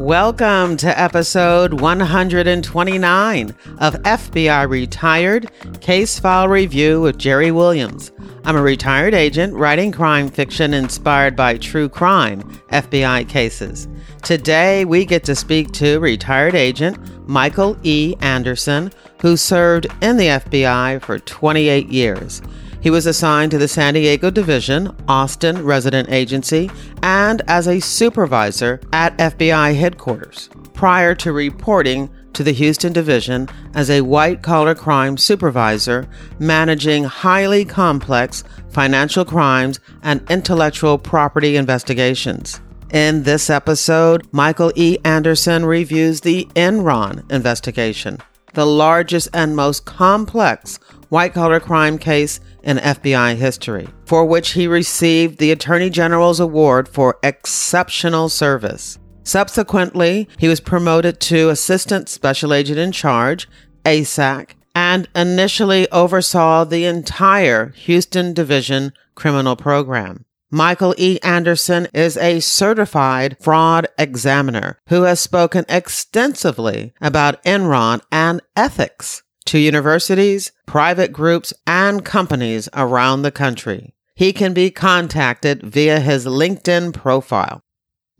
Welcome to episode 129 of FBI Retired Case File Review with Jerri Williams. I'm a retired agent writing crime fiction inspired by true crime FBI cases. Today, we get to speak to retired agent Michael E. Anderson, who served in the FBI for 28 years. He was assigned to the San Diego Division, Austin Resident Agency, and as a supervisor at FBI headquarters, prior to reporting to the Houston Division as a White Collar Crime supervisor, managing highly complex financial crimes and intellectual property investigations. In this episode, Michael E. Anderson reviews the Enron investigation, the largest and most complex White Collar Crime case in FBI history, for which he received the Attorney General's Award for Exceptional Service. Subsequently, he was promoted to Assistant Special Agent in Charge, ASAC, and initially oversaw the entire Houston Division criminal program. Michael E. Anderson is a certified fraud examiner who has spoken extensively about Enron and ethics to universities, private groups, and companies around the country. He can be contacted via his LinkedIn profile.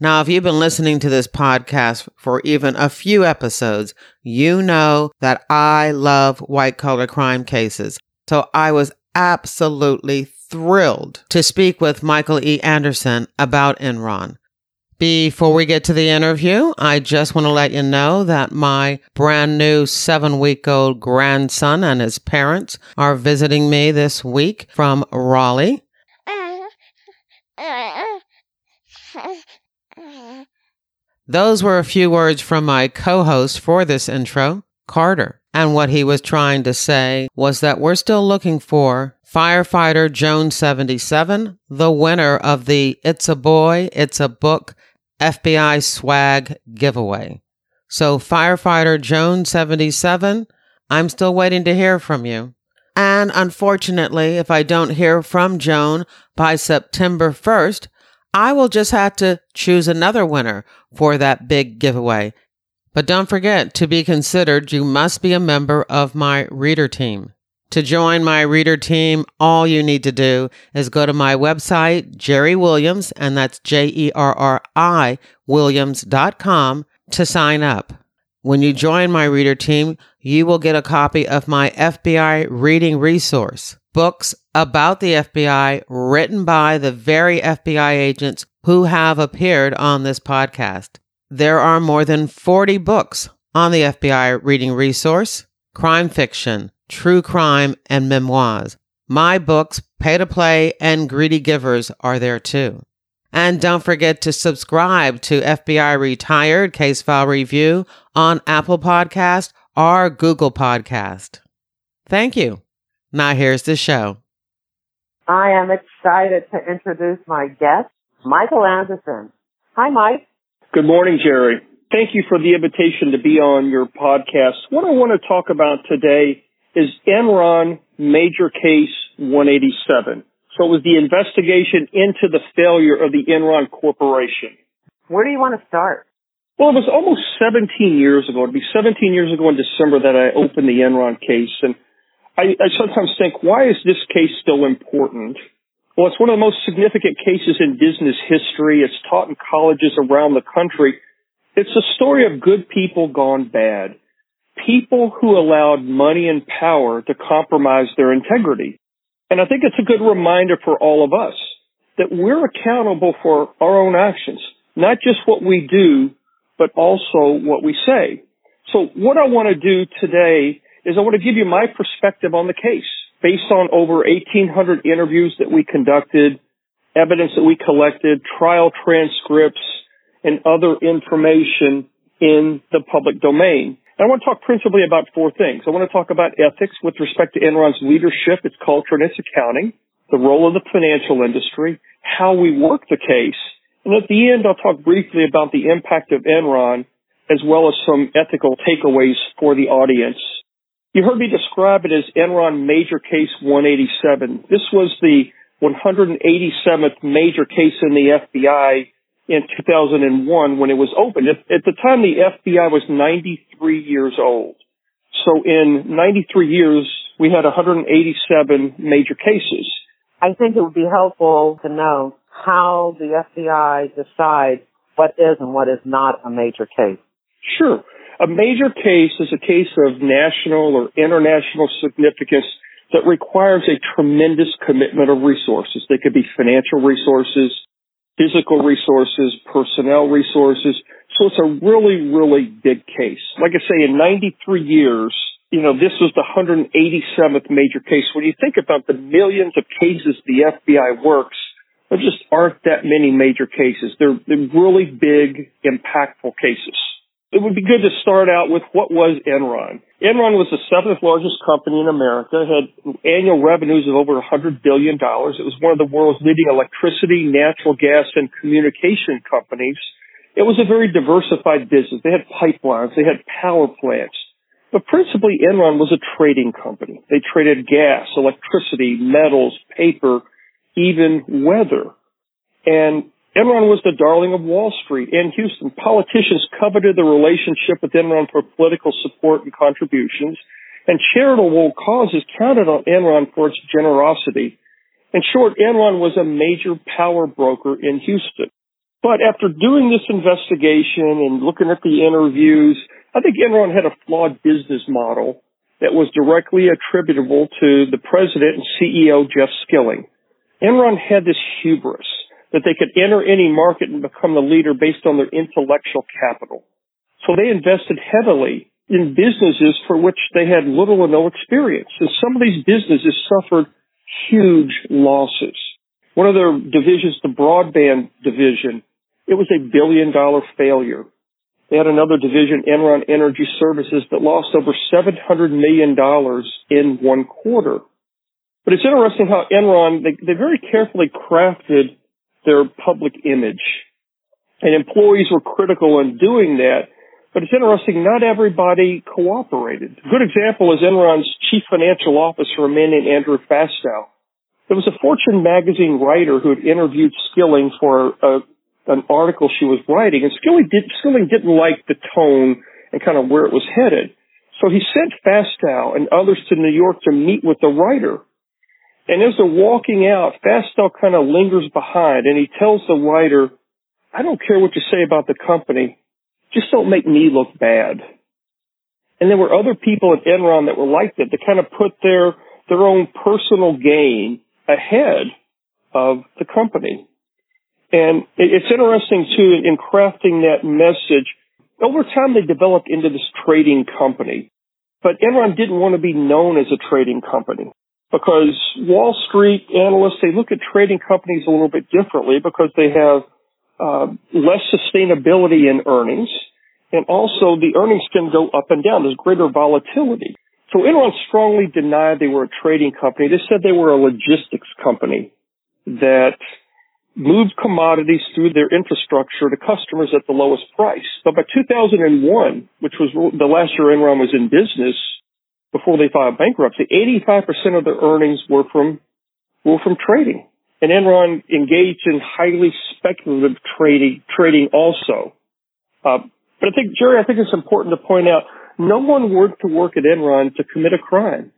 Now, if you've been listening to this podcast for even a few episodes, you know that I love white-collar crime cases. So I was absolutely thrilled to speak with Michael E. Anderson about Enron. Before we get to the interview, I just want to let you know that my brand new 7-week-old grandson and his parents are visiting me this week from Raleigh. Those were a few words from my co-host for this intro, Carter. And what he was trying to say was that we're still looking for firefighter Joan 77, the winner of the It's a Boy, It's a Book FBI swag giveaway. So firefighter Joan 77, I'm still waiting to hear from you. And unfortunately, if I don't hear from Joan by September 1st, I will just have to choose another winner for that big giveaway. But don't forget, to be considered, you must be a member of my reader team. To join my reader team, all you need to do is go to my website, Jerri Williams, and that's Jerri Williams.com to sign up. When you join my reader team, you will get a copy of my FBI reading resource, books about the FBI written by the very FBI agents who have appeared on this podcast. There are more than 40 books on the FBI reading resource, crime fiction, true crime, and memoirs. My books, Pay to Play and Greedy Givers, are there too. And don't forget to subscribe to FBI Retired Case File Review on Apple Podcast or Google Podcast. Thank you. Now here's the show. I am excited to introduce my guest, Michael Anderson. Hi, Mike. Good morning, Jerri. Thank you for the invitation to be on your podcast. What I want to talk about today is Enron Major Case 187. So it was the investigation into the failure of the Enron Corporation. Where do you want to start? Well, it was almost 17 years ago. It'd be 17 years ago in December that I opened the Enron case. And I sometimes think, why is this case still important? Well, it's one of the most significant cases in business history. It's taught in colleges around the country. It's a story of good people gone bad. People who allowed money and power to compromise their integrity. And I think it's a good reminder for all of us that we're accountable for our own actions, not just what we do, but also what we say. So what I want to do today is I want to give you my perspective on the case based on over 1,800 interviews that we conducted, evidence that we collected, trial transcripts, and other information in the public domain. I want to talk principally about four things. I want to talk about ethics with respect to Enron's leadership, its culture, and its accounting, the role of the financial industry, how we work the case, and at the end, I'll talk briefly about the impact of Enron, as well as some ethical takeaways for the audience. You heard me describe it as Enron Major Case 187. This was the 187th major case in the FBI in 2001 when it was opened. At the time, the FBI was 93 years old. So in 93 years, we had 187 major cases. I think it would be helpful to know how the FBI decides what is and what is not a major case. Sure. A major case is a case of national or international significance that requires a tremendous commitment of resources. They could be financial resources, physical resources, personnel resources. So it's a really, really big case. Like I say, in 93 years, you know, this was the 187th major case. When you think about the millions of cases the FBI works, there just aren't that many major cases. They're really big, impactful cases. It would be good to start out with what was Enron. Enron was the seventh largest company in America, had annual revenues of over $100 billion. It was one of the world's leading electricity, natural gas, and communication companies. It was a very diversified business. They had pipelines. They had power plants. But principally, Enron was a trading company. They traded gas, electricity, metals, paper, even weather. And Enron was the darling of Wall Street and Houston. Politicians coveted the relationship with Enron for political support and contributions, and charitable causes counted on Enron for its generosity. In short, Enron was a major power broker in Houston. But after doing this investigation and looking at the interviews, I think Enron had a flawed business model that was directly attributable to the president and CEO, Jeff Skilling. Enron had this hubris that they could enter any market and become the leader based on their intellectual capital. So they invested heavily in businesses for which they had little or no experience. And some of these businesses suffered huge losses. One of their divisions, the broadband division, it was a $1 billion failure. They had another division, Enron Energy Services, that lost over $700 million in one quarter. But it's interesting how Enron, they very carefully crafted their public image. And employees were critical in doing that. But it's interesting, not everybody cooperated. A good example is Enron's chief financial officer, a man named Andrew Fastow. There was a Fortune magazine writer who had interviewed Skilling for an article she was writing, and Skilling didn't like the tone and kind of where it was headed. So he sent Fastow and others to New York to meet with the writer. And as they're walking out, Fastow kind of lingers behind, and he tells the writer, "I don't care what you say about the company, just don't make me look bad." And there were other people at Enron that were like that. They kind of put their own personal gain ahead of the company. And it's interesting, too, in crafting that message, over time they developed into this trading company. But Enron didn't want to be known as a trading company because Wall Street analysts, they look at trading companies a little bit differently because they have less sustainability in earnings, and also the earnings can go up and down. There's greater volatility. So Enron strongly denied they were a trading company. They said they were a logistics company that moved commodities through their infrastructure to customers at the lowest price. But by 2001, which was the last year Enron was in business before they filed bankruptcy, 85% of their earnings were from trading. And Enron engaged in highly speculative trading also. But I think, Jerry, it's important to point out, no one worked to work at Enron to commit a crime.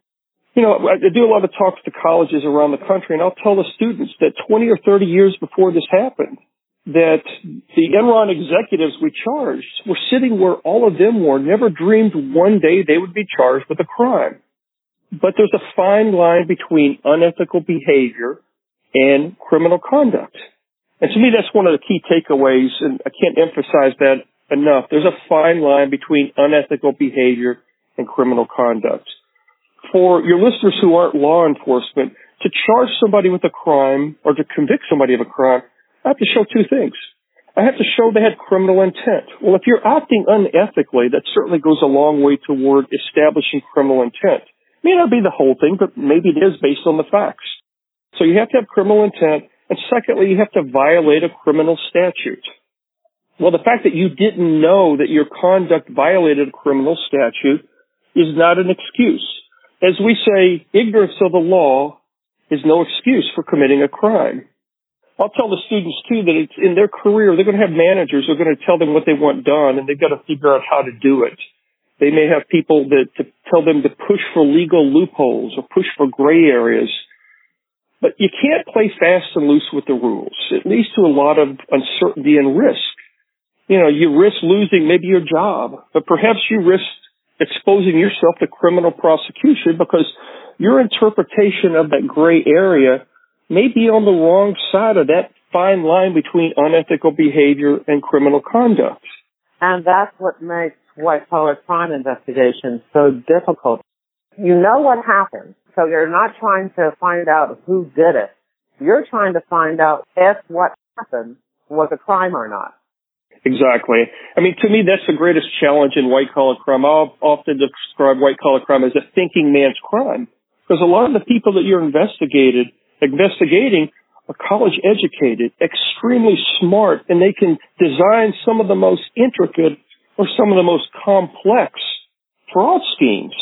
You know, I do a lot of talks to colleges around the country, and I'll tell the students that 20 or 30 years before this happened, that the Enron executives we charged were sitting where all of them were, never dreamed one day they would be charged with a crime. But there's a fine line between unethical behavior and criminal conduct. And to me, that's one of the key takeaways, and I can't emphasize that enough. There's a fine line between unethical behavior and criminal conduct. For your listeners who aren't law enforcement, to charge somebody with a crime or to convict somebody of a crime, I have to show two things. I have to show they had criminal intent. Well, if you're acting unethically, that certainly goes a long way toward establishing criminal intent. It may not be the whole thing, but maybe it is based on the facts. So you have to have criminal intent, and secondly, you have to violate a criminal statute. Well, the fact that you didn't know that your conduct violated a criminal statute is not an excuse. As we say, ignorance of the law is no excuse for committing a crime. I'll tell the students, too, that it's in their career, they're going to have managers who are going to tell them what they want done, and they've got to figure out how to do it. They may have people that to tell them to push for legal loopholes or push for gray areas. But you can't play fast and loose with the rules. It leads to a lot of uncertainty and risk. You know, you risk losing maybe your job, but perhaps you risk exposing yourself to criminal prosecution because your interpretation of that gray area may be on the wrong side of that fine line between unethical behavior and criminal conduct. And that's what makes white-collar crime investigations so difficult. You know what happened, so you're not trying to find out who did it. You're trying to find out if what happened was a crime or not. Exactly. I mean, to me, that's the greatest challenge in white-collar crime. I'll often describe white-collar crime as a thinking man's crime, because a lot of the people that you're investigating are college-educated, extremely smart, and they can design some of the most intricate or some of the most complex fraud schemes.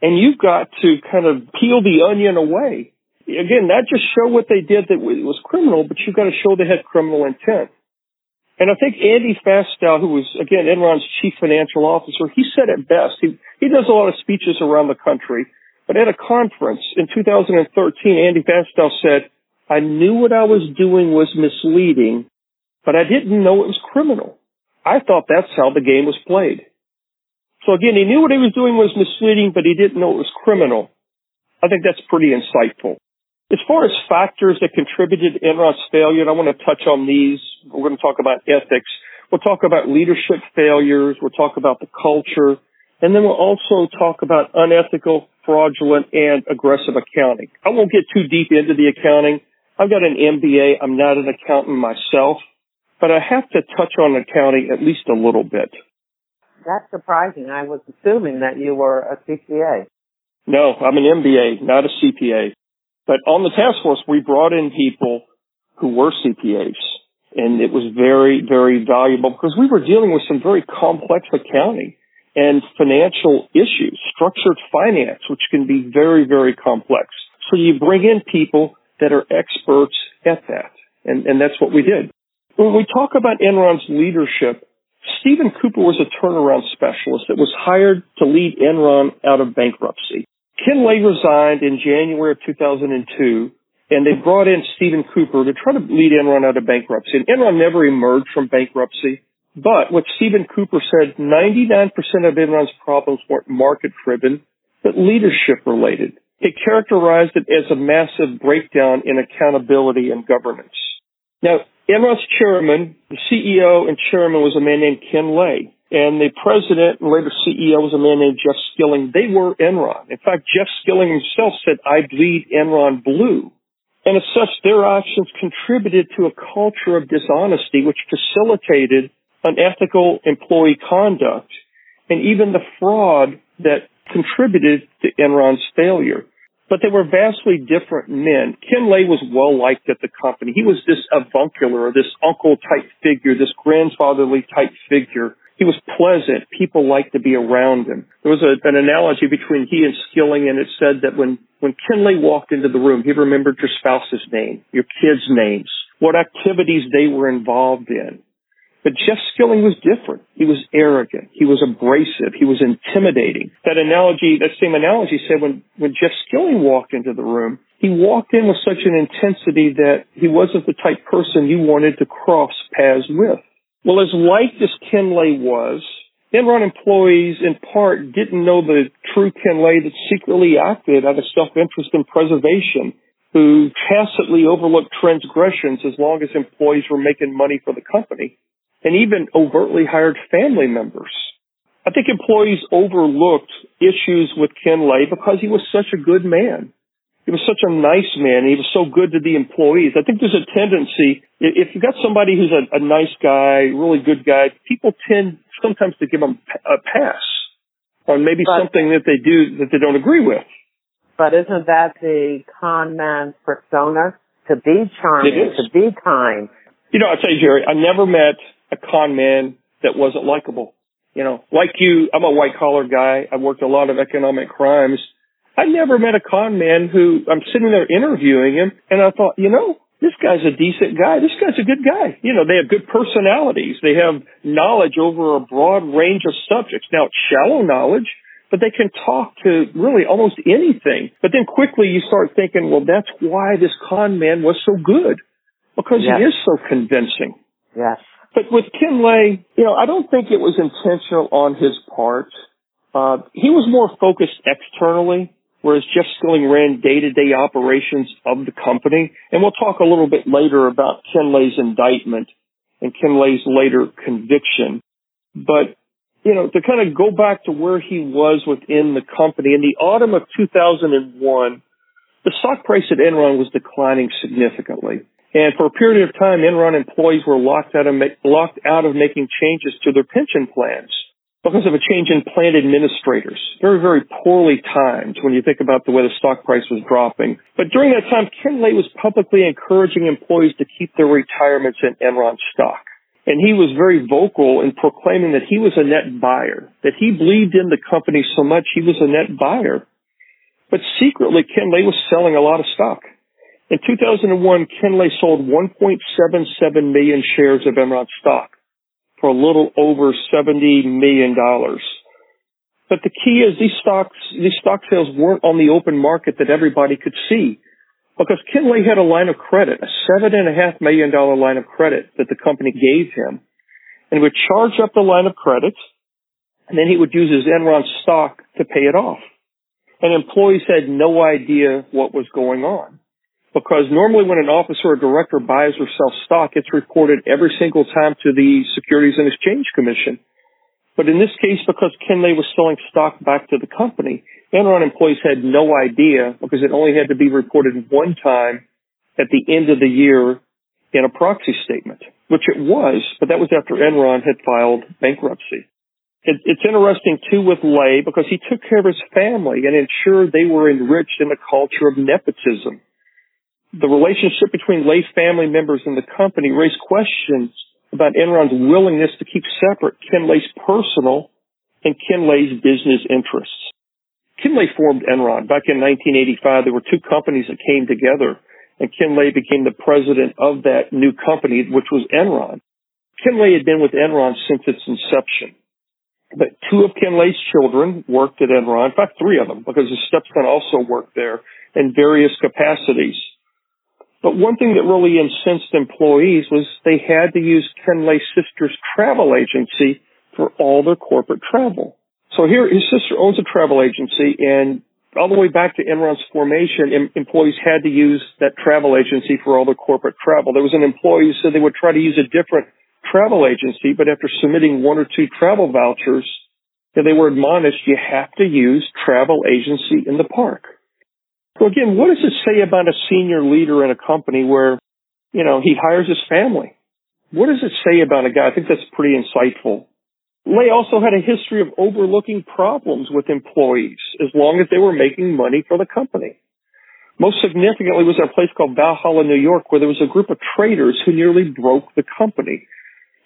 And you've got to kind of peel the onion away. Again, not just show what they did that was criminal, but you've got to show they had criminal intent. And I think Andy Fastow, who was, again, Enron's chief financial officer, he said it best. He does a lot of speeches around the country. But at a conference in 2013, Andy Fastow said, "I knew what I was doing was misleading, but I didn't know it was criminal. I thought that's how the game was played." So again, he knew what he was doing was misleading, but he didn't know it was criminal. I think that's pretty insightful. As far as factors that contributed to Enron's failure, and I want to touch on these. We're going to talk about ethics. We'll talk about leadership failures. We'll talk about the culture. And then we'll also talk about unethical, fraudulent, and aggressive accounting. I won't get too deep into the accounting. I've got an MBA. I'm not an accountant myself. But I have to touch on accounting at least a little bit. That's surprising. I was assuming that you were a CPA. No, I'm an MBA, not a CPA. But on the task force, we brought in people who were CPAs. And it was very, very valuable because we were dealing with some very complex accounting and financial issues, structured finance, which can be very, very complex. So you bring in people that are experts at that. And that's what we did. When we talk about Enron's leadership, Stephen Cooper was a turnaround specialist that was hired to lead Enron out of bankruptcy. Ken Lay resigned in January of 2002, and they brought in Stephen Cooper to try to lead Enron out of bankruptcy. And Enron never emerged from bankruptcy, but what Stephen Cooper said, 99% of Enron's problems weren't market-driven, but leadership-related. It characterized it as a massive breakdown in accountability and governance. Now, Enron's chairman, the CEO and chairman, was a man named Ken Lay. And the president and later CEO was a man named Jeff Skilling. They were Enron. In fact, Jeff Skilling himself said, "I bleed Enron blue." And as such, their actions contributed to a culture of dishonesty, which facilitated unethical employee conduct and even the fraud that contributed to Enron's failure. But they were vastly different men. Ken Lay was well-liked at the company. He was this avuncular, this uncle-type figure, this grandfatherly-type figure. He was pleasant. People liked to be around him. There was an analogy between he and Skilling, and it said that when Ken Lay walked into the room, he remembered your spouse's name, your kids' names, what activities they were involved in. But Jeff Skilling was different. He was arrogant. He was abrasive. He was intimidating. That same analogy said when Jeff Skilling walked into the room, he walked in with such an intensity that he wasn't the type person you wanted to cross paths with. Well, as liked as Ken Lay was, Enron employees in part didn't know the true Ken Lay that secretly acted out of self-interest and preservation, who tacitly overlooked transgressions as long as employees were making money for the company, and even overtly hired family members. I think employees overlooked issues with Ken Lay because he was such a good man. He was such a nice man. He was so good to the employees. I think there's a tendency, if you've got somebody who's a nice guy, really good guy, people tend sometimes to give them a pass on maybe something that they do that they don't agree with. But isn't that the con man's persona? To be charming, to be kind. You know, I'll tell you, Jerry, I never met a con man that wasn't likable. You know, like you, I'm a white-collar guy. I worked a lot of economic crimes. I never met a con man who I'm sitting there interviewing him, and I thought, you know, this guy's a decent guy. This guy's a good guy. You know, they have good personalities. They have knowledge over a broad range of subjects. Now, it's shallow knowledge, but they can talk to really almost anything. But then quickly you start thinking, well, that's why this con man was so good, because yes, he is so convincing. Yes. But with Ken Lay, you know, I don't think it was intentional on his part. He was more focused externally, whereas Jeff Skilling ran day-to-day operations of the company. And we'll talk a little bit later about Ken Lay's indictment and Ken Lay's later conviction. But, you know, to kind of go back to where he was within the company, in the autumn of 2001, the stock price at Enron was declining significantly. And for a period of time, Enron employees were locked out of making changes to their pension plans, because of a change in plan administrators. Very, very poorly timed when you think about the way the stock price was dropping. But during that time, Ken Lay was publicly encouraging employees to keep their retirements in Enron stock. And he was very vocal in proclaiming that he was a net buyer, that he believed in the company so much he was a net buyer. But secretly, Ken Lay was selling a lot of stock. In 2001, Ken Lay sold 1.77 million shares of Enron stock for a little over $70 million. But the key is these stock sales weren't on the open market that everybody could see, because Ken Lay had a line of credit, a $7.5 million line of credit that the company gave him. And he would charge up the line of credit, and then he would use his Enron stock to pay it off. And employees had no idea what was going on, because normally when an officer or director buys or sells stock, it's reported every single time to the Securities and Exchange Commission. But in this case, because Ken Lay was selling stock back to the company, Enron employees had no idea, because it only had to be reported one time at the end of the year in a proxy statement, which it was, but that was after Enron had filed bankruptcy. It's interesting, too, with Lay, because he took care of his family and ensured they were enriched in a culture of nepotism. The relationship between Lay family members and the company raised questions about Enron's willingness to keep separate Ken Lay's personal and Ken Lay's business interests. Ken Lay formed Enron. Back in 1985, there were two companies that came together, and Ken Lay became the president of that new company, which was Enron. Ken Lay had been with Enron since its inception. But two of Ken Lay's children worked at Enron, in fact, three of them, because his stepson also worked there in various capacities. But one thing that really incensed employees was they had to use Ken Lay's sister's travel agency for all their corporate travel. So here, his sister owns a travel agency, and all the way back to Enron's formation, employees had to use that travel agency for all their corporate travel. There was an employee who said they would try to use a different travel agency, but after submitting one or two travel vouchers, they were admonished, you have to use travel agency in the park. So again, what does it say about a senior leader in a company where, you know, he hires his family? What does it say about a guy? I think that's pretty insightful. Lay also had a history of overlooking problems with employees as long as they were making money for the company. Most significantly was at a place called Valhalla, New York, where there was a group of traders who nearly broke the company.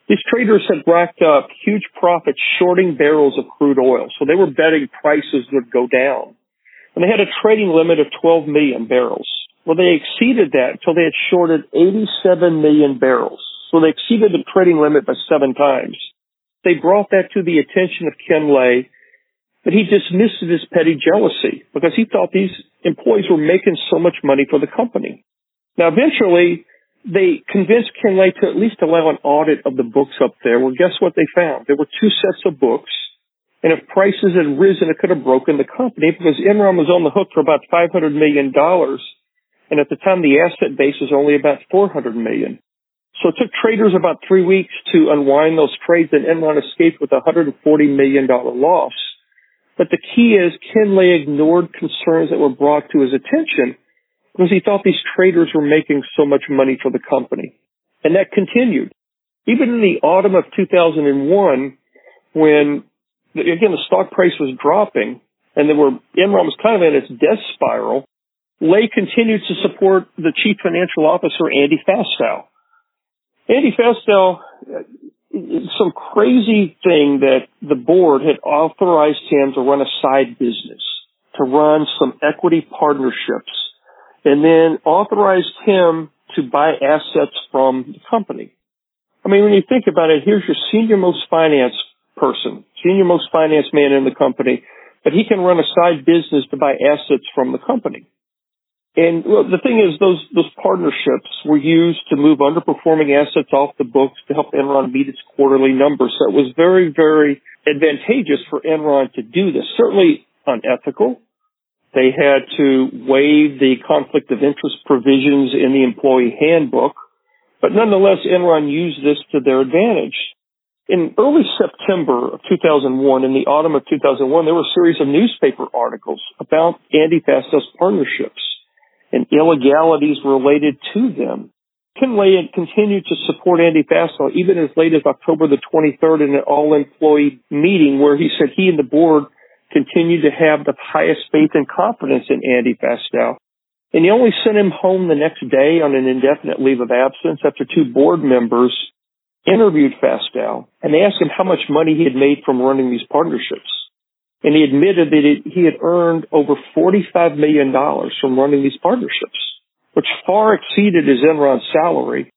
These traders had racked up huge profits shorting barrels of crude oil, so they were betting prices would go down. And they had a trading limit of 12 million barrels. Well, they exceeded that until they had shorted 87 million barrels. So they exceeded the trading limit by 7 times. They brought that to the attention of Ken Lay, but he dismissed it as petty jealousy because he thought these employees were making so much money for the company. Now, eventually, they convinced Ken Lay to at least allow an audit of the books up there. Well, guess what they found? There were 2 sets of books. And if prices had risen, it could have broken the company because Enron was on the hook for about $500 million. And at the time, the asset base was only about $400 million. So it took traders about 3 weeks to unwind those trades, and Enron escaped with a $140 million loss. But the key is Ken Lay ignored concerns that were brought to his attention because he thought these traders were making so much money for the company. And that continued. Even in the autumn of 2001, when again, the stock price was dropping, and Enron was kind of in its death spiral. Lay continued to support the chief financial officer, Andy Fastow. Andy Fastow, some crazy thing that the board had authorized him to run a side business, to run some equity partnerships, and then authorized him to buy assets from the company. I mean, when you think about it, here's your senior most finance person, senior most finance man in the company, but he can run a side business to buy assets from the company. And well, the thing is, those partnerships were used to move underperforming assets off the books to help Enron meet its quarterly numbers. So it was very, very advantageous for Enron to do this. Certainly unethical. They had to waive the conflict of interest provisions in the employee handbook. But nonetheless, Enron used this to their advantage. In early September of 2001, in the autumn of 2001, there were a series of newspaper articles about Andy Fastow's partnerships and illegalities related to them. Ken Lay continued to support Andy Fastow even as late as October the 23rd in an all-employee meeting where he said he and the board continued to have the highest faith and confidence in Andy Fastow. And he only sent him home the next day on an indefinite leave of absence after two board members interviewed Fastow, and they asked him how much money he had made from running these partnerships. And he admitted that he had earned over $45 million from running these partnerships, which far exceeded his Enron salary.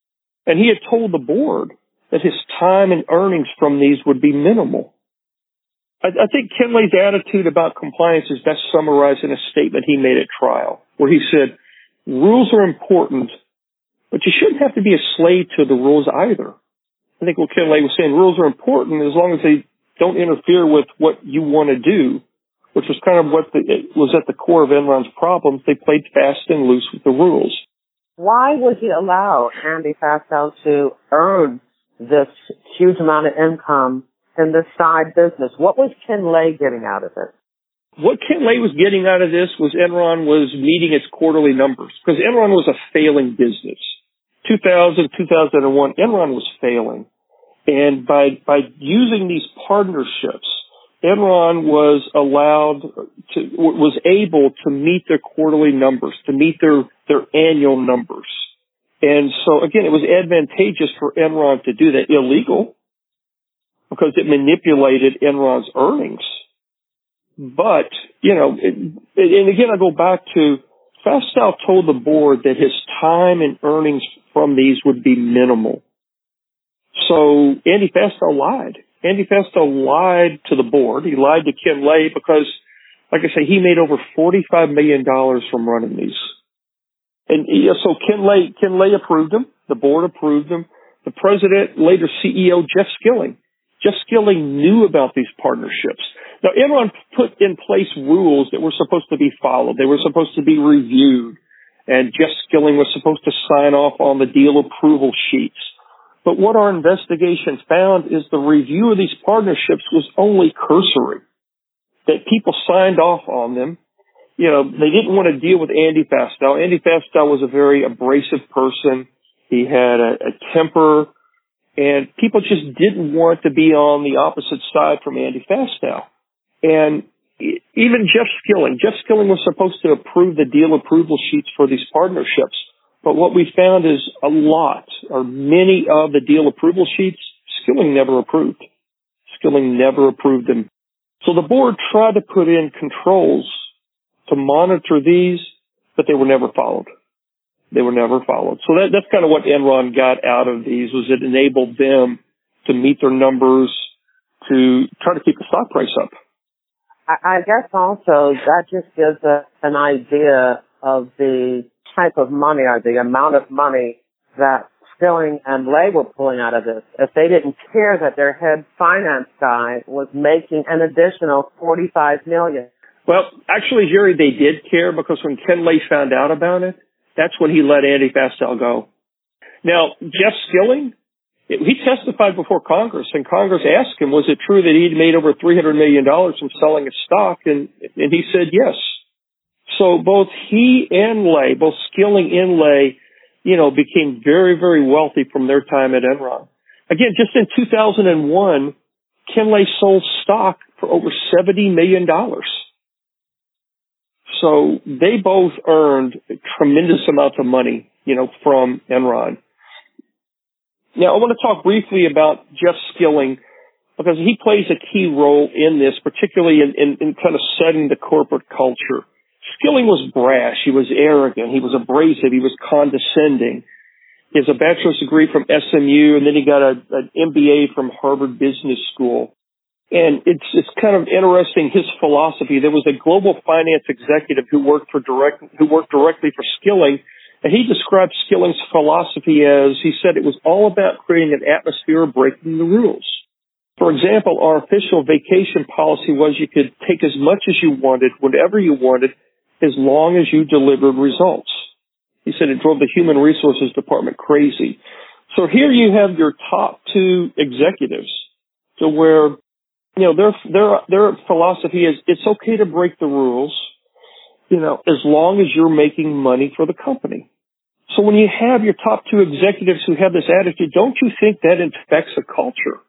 And he had told the board that his time and earnings from these would be minimal. I think Ken Lay's attitude about compliance is best summarized in a statement he made at trial, where he said, rules are important, but you shouldn't have to be a slave to the rules either. I think what Ken Lay was saying, rules are important as long as they don't interfere with what you want to do, which was kind of what was at the core of Enron's problems. They played fast and loose with the rules. Why would he allow Andy Fastow to earn this huge amount of income in this side business? What was Ken Lay getting out of it? What Ken Lay was getting out of this was Enron was meeting its quarterly numbers, because Enron was a failing business. 2000, 2001, Enron was failing. And by using these partnerships, Enron was able to meet their quarterly numbers, to meet their annual numbers. And so again, it was advantageous for Enron to do that. Illegal, because it manipulated Enron's earnings. But, you know, and again, I go back to Fastow told the board that his time and earnings from these would be minimal. So Andy Fastow lied. Andy Fastow lied to the board. He lied to Ken Lay because, like I say, he made over $45 million from running these. And so Ken Lay approved him. The board approved him. The president, later CEO, Jeff Skilling knew about these partnerships. Now, Enron put in place rules that were supposed to be followed. They were supposed to be reviewed. And Jeff Skilling was supposed to sign off on the deal approval sheets. But what our investigation found is the review of these partnerships was only cursory, that people signed off on them. You know, they didn't want to deal with Andy Fastow. Andy Fastow was a very abrasive person. He had a temper, and people just didn't want to be on the opposite side from Andy Fastow. And even Jeff Skilling was supposed to approve the deal approval sheets for these partnerships. But what we found is many of the deal approval sheets, Skilling never approved. Skilling never approved them. So the board tried to put in controls to monitor these, but they were never followed. So that's kind of what Enron got out of these, was it enabled them to meet their numbers, to try to keep the stock price up. I guess also that just gives us an idea of the type of money or the amount of money that Skilling and Lay were pulling out of this. If they didn't care that their head finance guy was making an additional $45 million. Well, actually, Jerry, they did care, because when Ken Lay found out about it, that's when he let Andy Fastow go. Now, Jeff Skilling, he testified before Congress, and Congress asked him, was it true that he'd made over $300 million from selling his stock? And he said yes. So both he and Lay, both Skilling and Lay, you know, became very, very wealthy from their time at Enron. Again, just in 2001, Ken Lay sold stock for over $70 million. So they both earned tremendous amounts of money, you know, from Enron. Now, I want to talk briefly about Jeff Skilling, because he plays a key role in this, particularly in kind of setting the corporate culture. Skilling was brash. He was arrogant. He was abrasive. He was condescending. is a bachelor's degree from SMU, and then he got an MBA from Harvard Business School. And it's kind of interesting, his philosophy. There was a global finance executive who worked directly for Skilling, and he described Skilling's philosophy as, he said, it was all about creating an atmosphere of breaking the rules. For example, our official vacation policy was you could take as much as you wanted, whenever you wanted, as long as you delivered results. He said it drove the human resources department crazy. So here you have your top two executives to where, you know, their philosophy is it's okay to break the rules, you know, as long as you're making money for the company. So when you have your top two executives who have this attitude, don't you think that infects a culture?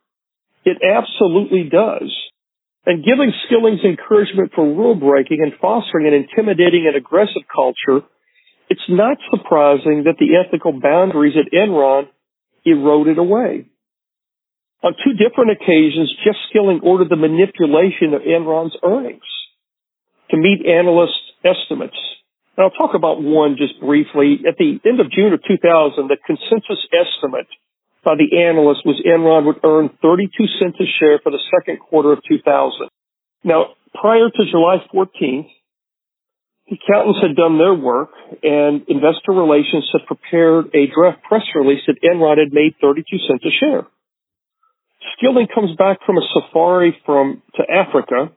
It absolutely does. And giving Skilling's encouragement for rule breaking and fostering an intimidating and aggressive culture, it's not surprising that the ethical boundaries at Enron eroded away. On two different occasions, Jeff Skilling ordered the manipulation of Enron's earnings to meet analyst estimates. And I'll talk about one just briefly. At the end of June of 2000, the consensus estimate by the analyst was Enron would earn 32 cents a share for the second quarter of 2000. Now, prior to July 14th, the accountants had done their work, and investor relations had prepared a draft press release that Enron had made 32 cents a share. Skilling comes back from a safari to Africa,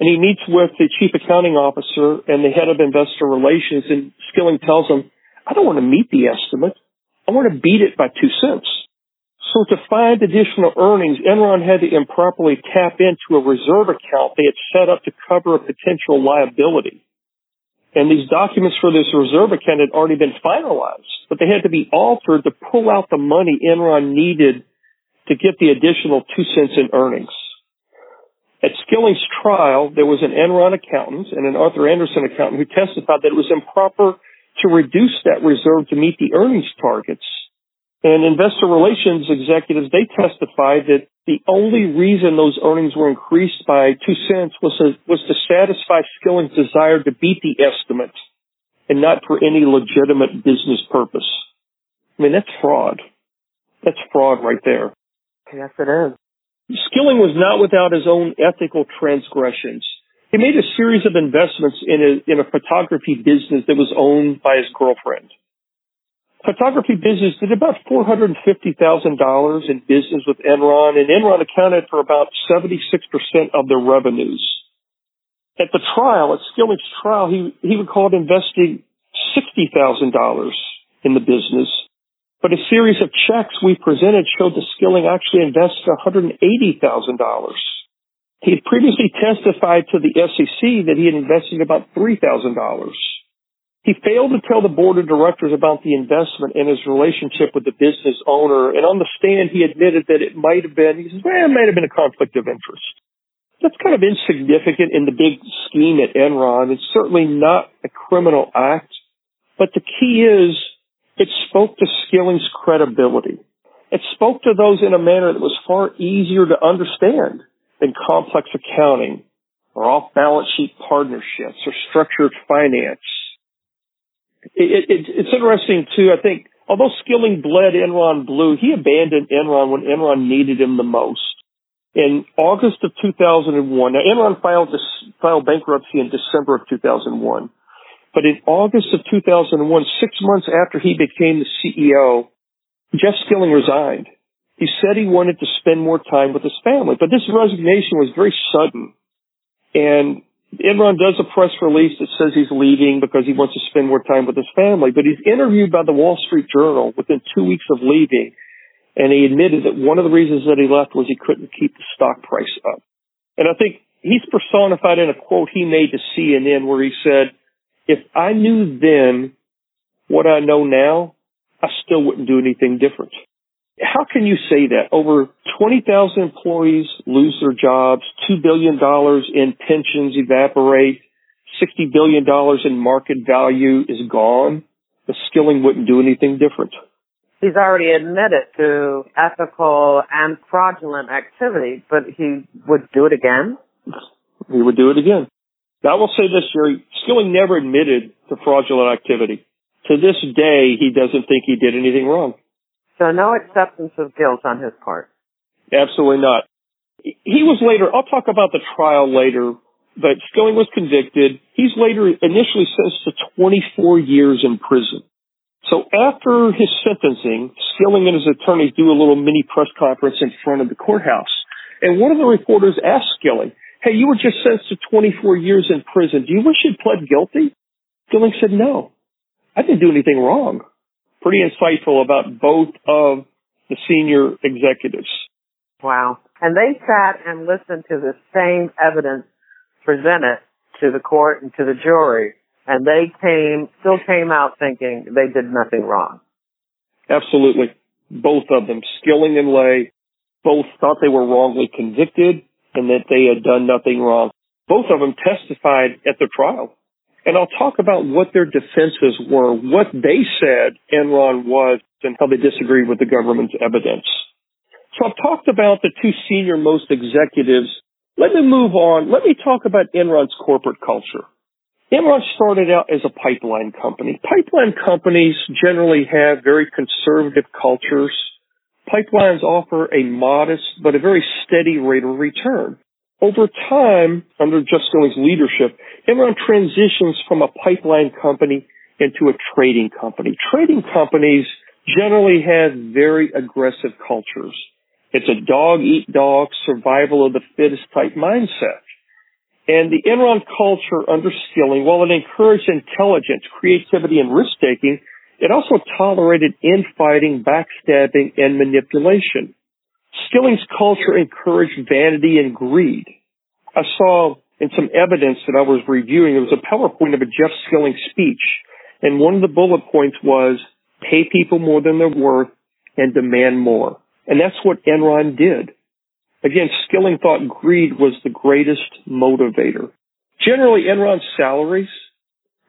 and he meets with the chief accounting officer and the head of investor relations, and Skilling tells him, I don't want to meet the estimate. I want to beat it by 2 cents. So to find additional earnings, Enron had to improperly tap into a reserve account they had set up to cover a potential liability. And these documents for this reserve account had already been finalized, but they had to be altered to pull out the money Enron needed to get the additional 2 cents in earnings. At Skilling's trial, there was an Enron accountant and an Arthur Andersen accountant who testified that it was improper to reduce that reserve to meet the earnings targets. And investor relations executives, they testified that the only reason those earnings were increased by 2 cents was to satisfy Skilling's desire to beat the estimate and not for any legitimate business purpose. I mean, that's fraud. That's fraud right there. Yes, it is. Skilling was not without his own ethical transgressions. He made a series of investments in a photography business that was owned by his girlfriend. Photography business did about $450,000 in business with Enron, and Enron accounted for about 76% of their revenues. At the trial, at Skilling's trial, he recalled investing $60,000 in the business. But a series of checks we presented showed that Skilling actually invested $180,000. He had previously testified to the SEC that he had invested about $3,000. He failed to tell the board of directors about the investment and his relationship with the business owner. And on the stand, he admitted that it might have been a conflict of interest. That's kind of insignificant in the big scheme at Enron. It's certainly not a criminal act. But the key is, it spoke to Skilling's credibility. It spoke to those in a manner that was far easier to understand than complex accounting or off-balance sheet partnerships or structured finance. It's interesting, too. I think, although Skilling bled Enron blue, he abandoned Enron when Enron needed him the most. In August of 2001, now Enron filed bankruptcy in December of 2001. But in August of 2001, 6 months after he became the CEO, Jeff Skilling resigned. He said he wanted to spend more time with his family, but this resignation was very sudden. And Enron does a press release that says he's leaving because he wants to spend more time with his family, but he's interviewed by the Wall Street Journal within 2 weeks of leaving, and he admitted that one of the reasons that he left was he couldn't keep the stock price up. And I think he's personified in a quote he made to CNN where he said, if I knew then what I know now, I still wouldn't do anything different. How can you say that? Over 20,000 employees lose their jobs, $2 billion in pensions evaporate, $60 billion in market value is gone, but Skilling wouldn't do anything different. He's already admitted to ethical and fraudulent activity, but he would do it again? He would do it again. Now, I will say this, Jerry, Skilling never admitted to fraudulent activity. To this day, he doesn't think he did anything wrong. So no acceptance of guilt on his part. Absolutely not. He was later, I'll talk about the trial later, but Skilling was convicted. He's later initially sentenced to 24 years in prison. So after his sentencing, Skilling and his attorneys do a little mini press conference in front of the courthouse. And one of the reporters asked Skilling, hey, you were just sentenced to 24 years in prison. Do you wish you'd pled guilty? Skilling said, no, I didn't do anything wrong. Pretty insightful about both of the senior executives. Wow. And they sat and listened to the same evidence presented to the court and to the jury, and they still came out thinking they did nothing wrong. Absolutely. Both of them, Skilling and Lay, both thought they were wrongly convicted and that they had done nothing wrong. Both of them testified at the trial. And I'll talk about what their defenses were, what they said Enron was, and how they disagreed with the government's evidence. So I've talked about the two senior most executives. Let me move on. Let me talk about Enron's corporate culture. Enron started out as a pipeline company. Pipeline companies generally have very conservative cultures. Pipelines offer a modest but a very steady rate of return. Over time, under Jeff Skilling's leadership, Enron transitions from a pipeline company into a trading company. Trading companies generally have very aggressive cultures. It's a dog-eat-dog, survival of the fittest type mindset. And the Enron culture under Skilling, while it encouraged intelligence, creativity, and risk-taking, it also tolerated infighting, backstabbing, and manipulation. Skilling's culture encouraged vanity and greed. I saw in some evidence that I was reviewing, there was a PowerPoint of a Jeff Skilling speech, and one of the bullet points was, pay people more than they're worth and demand more. And that's what Enron did. Again, Skilling thought greed was the greatest motivator. Generally, Enron's salaries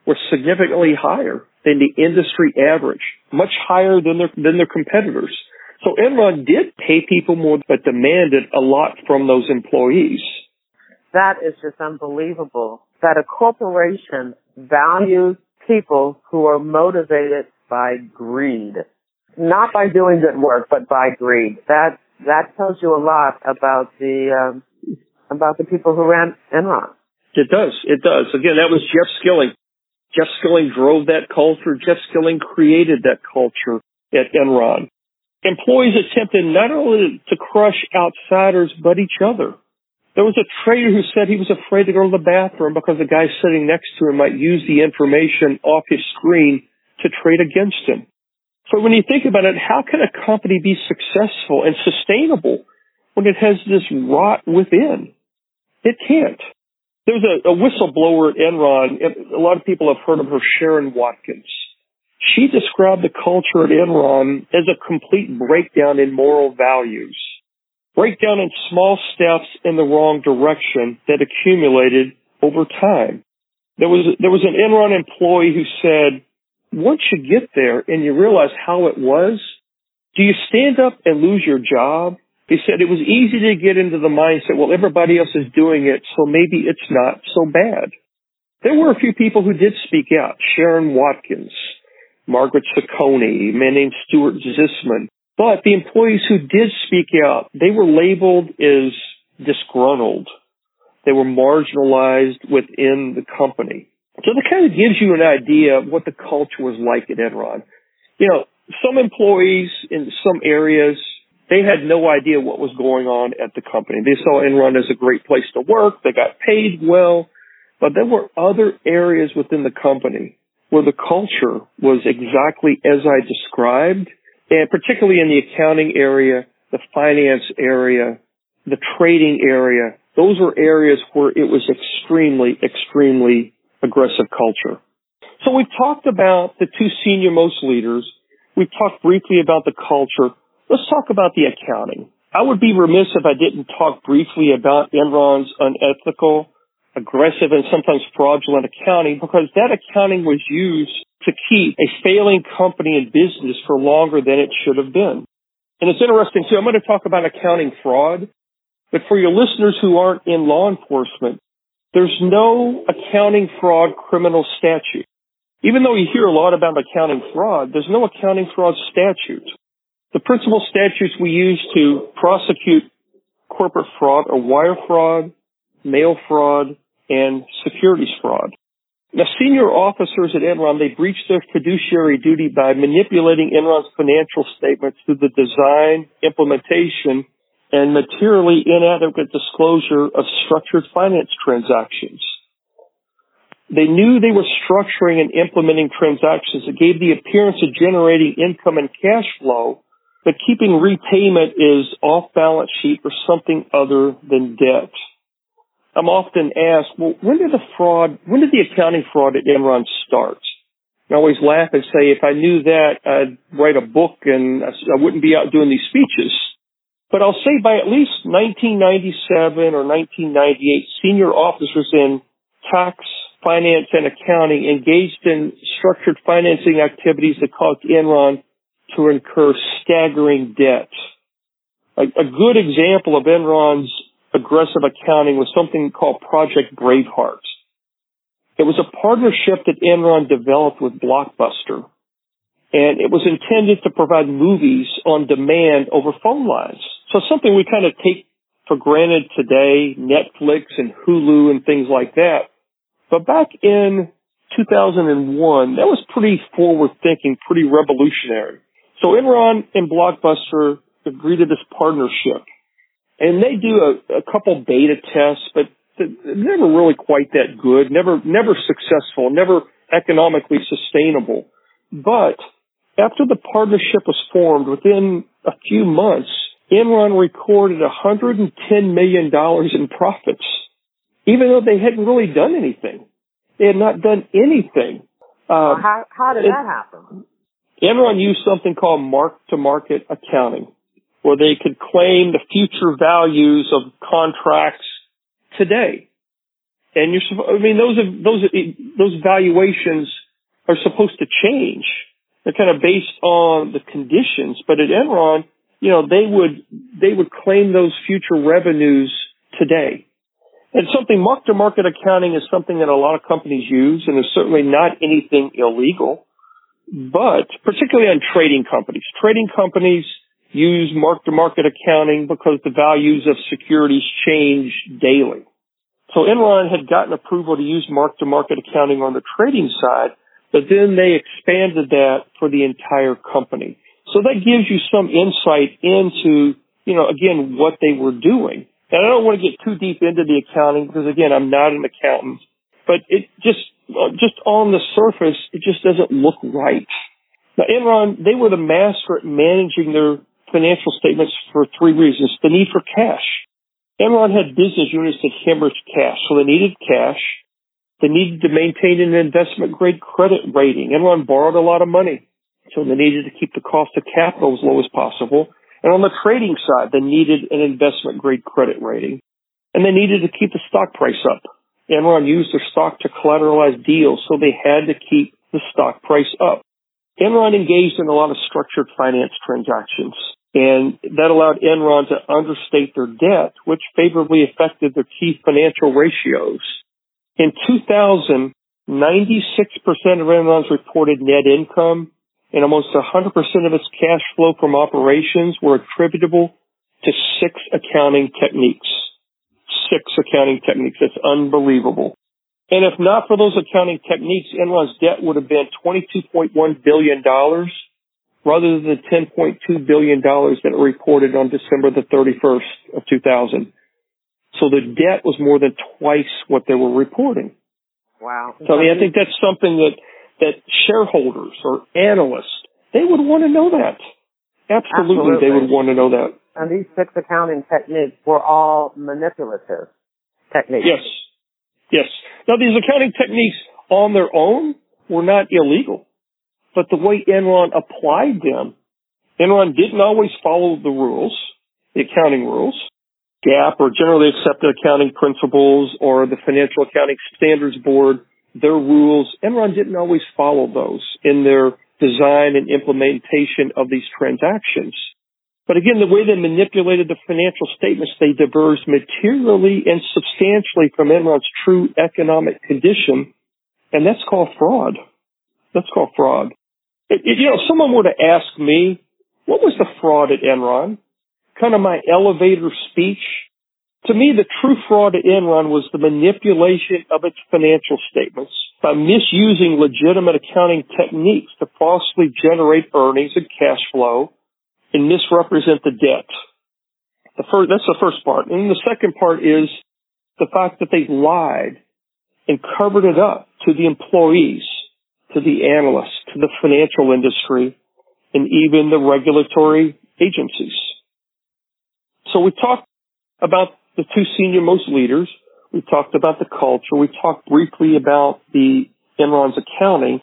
were significantly higher than the industry average, much higher than their competitors. So Enron did pay people more, but demanded a lot from those employees. That is just unbelievable that a corporation values people who are motivated by greed. Not by doing good work, but by greed. That tells you a lot about the people who ran Enron. It does. It does. Again, that was Jeff Skilling. Jeff Skilling drove that culture. Jeff Skilling created that culture at Enron. Employees attempted not only to crush outsiders, but each other. There was a trader who said he was afraid to go to the bathroom because the guy sitting next to him might use the information off his screen to trade against him. So when you think about it, how can a company be successful and sustainable when it has this rot within? It can't. There's a whistleblower at Enron. A lot of people have heard of her, Sherron Watkins. She described the culture at Enron as a complete breakdown in moral values, breakdown in small steps in the wrong direction that accumulated over time. There was an Enron employee who said, once you get there and you realize how it was, do you stand up and lose your job? He said it was easy to get into the mindset, well, everybody else is doing it, so maybe it's not so bad. There were a few people who did speak out. Sherron Watkins, Margaret Ciccone, a man named Stuart Zisman. But the employees who did speak out, they were labeled as disgruntled. They were marginalized within the company. So that kind of gives you an idea of what the culture was like at Enron. You know, some employees in some areas, they had no idea what was going on at the company. They saw Enron as a great place to work. They got paid well. But there were other areas within the company where the culture was exactly as I described, and particularly in the accounting area, the finance area, the trading area. Those were areas where it was extremely, extremely aggressive culture. So we've talked about the two senior most leaders. We've talked briefly about the culture. Let's talk about the accounting. I would be remiss if I didn't talk briefly about Enron's unethical, aggressive, and sometimes fraudulent accounting, because that accounting was used to keep a failing company in business for longer than it should have been. And it's interesting, too, I'm going to talk about accounting fraud, but for your listeners who aren't in law enforcement, there's no accounting fraud criminal statute. Even though you hear a lot about accounting fraud, there's no accounting fraud statute. The principal statutes we use to prosecute corporate fraud are wire fraud, mail fraud, and securities fraud. Now, senior officers at Enron, they breached their fiduciary duty by manipulating Enron's financial statements through the design, implementation, and materially inadequate disclosure of structured finance transactions. They knew they were structuring and implementing transactions that gave the appearance of generating income and cash flow, but keeping repayment is off balance sheet or something other than debt. I'm often asked, well, when did the accounting fraud at Enron start? I always laugh and say, if I knew that, I'd write a book and I wouldn't be out doing these speeches. But I'll say by at least 1997 or 1998, senior officers in tax, finance, and accounting engaged in structured financing activities that caused Enron to incur staggering debt. A good example of Enron's aggressive accounting was something called Project Braveheart. It was a partnership that Enron developed with Blockbuster, and it was intended to provide movies on demand over phone lines. So something we kind of take for granted today, Netflix and Hulu and things like that. But back in 2001, that was pretty forward-thinking, pretty revolutionary. So Enron and Blockbuster agreed to this partnership. And they do a couple beta tests, but never really quite that good, never successful, never economically sustainable. But after the partnership was formed, within a few months, Enron recorded $110 million in profits, even though they hadn't really done anything. They had not done anything. How did that happen? Enron used something called mark-to-market accounting, where they could claim the future values of contracts today. And those valuations are supposed to change. They're kind of based on the conditions. But at Enron, they would claim those future revenues today. And something, mark-to-market accounting is something that a lot of companies use, and it's certainly not anything illegal, but particularly on trading companies. Trading companies use mark-to-market accounting because the values of securities change daily. So Enron had gotten approval to use mark-to-market accounting on the trading side, but then they expanded that for the entire company. So that gives you some insight into, again, what they were doing. And I don't want to get too deep into the accounting because, again, I'm not an accountant. But it just on the surface, it just doesn't look right. Now, Enron, they were the master at managing their financial statements for three reasons. The need for cash. Enron had business units that hemorrhaged cash, so they needed cash. They needed to maintain an investment-grade credit rating. Enron borrowed a lot of money, so they needed to keep the cost of capital as low as possible. And on the trading side, they needed an investment-grade credit rating. And they needed to keep the stock price up. Enron used their stock to collateralize deals, so they had to keep the stock price up. Enron engaged in a lot of structured finance transactions, and that allowed Enron to understate their debt, which favorably affected their key financial ratios. In 2000, 96% of Enron's reported net income and almost 100% of its cash flow from operations were attributable to six accounting techniques. Six accounting techniques. That's unbelievable. And if not for those accounting techniques, Enron's debt would have been $22.1 billion rather than the $10.2 billion that it reported on December the 31st of 2000. So the debt was more than twice what they were reporting. Wow. So I think that's something that shareholders or analysts, they would want to know that. Absolutely, they would want to know that. And these six accounting techniques were all manipulative techniques. Yes. Now, these accounting techniques on their own were not illegal, but the way Enron applied them, Enron didn't always follow the rules, the accounting rules, GAAP or generally accepted accounting principles or the Financial Accounting Standards Board, their rules. Enron didn't always follow those in their design and implementation of these transactions. But again, the way they manipulated the financial statements, they diverged materially and substantially from Enron's true economic condition, and that's called fraud. If someone were to ask me, What was the fraud at Enron? Kind of my elevator speech. To me, the true fraud at Enron was the manipulation of its financial statements by misusing legitimate accounting techniques to falsely generate earnings and cash flow and misrepresent the debt. That's the first part. And the second part is the fact that they lied and covered it up to the employees, to the analysts, to the financial industry, and even the regulatory agencies. So we talked about the two senior-most leaders. We talked about the culture. We talked briefly about the Enron's accounting.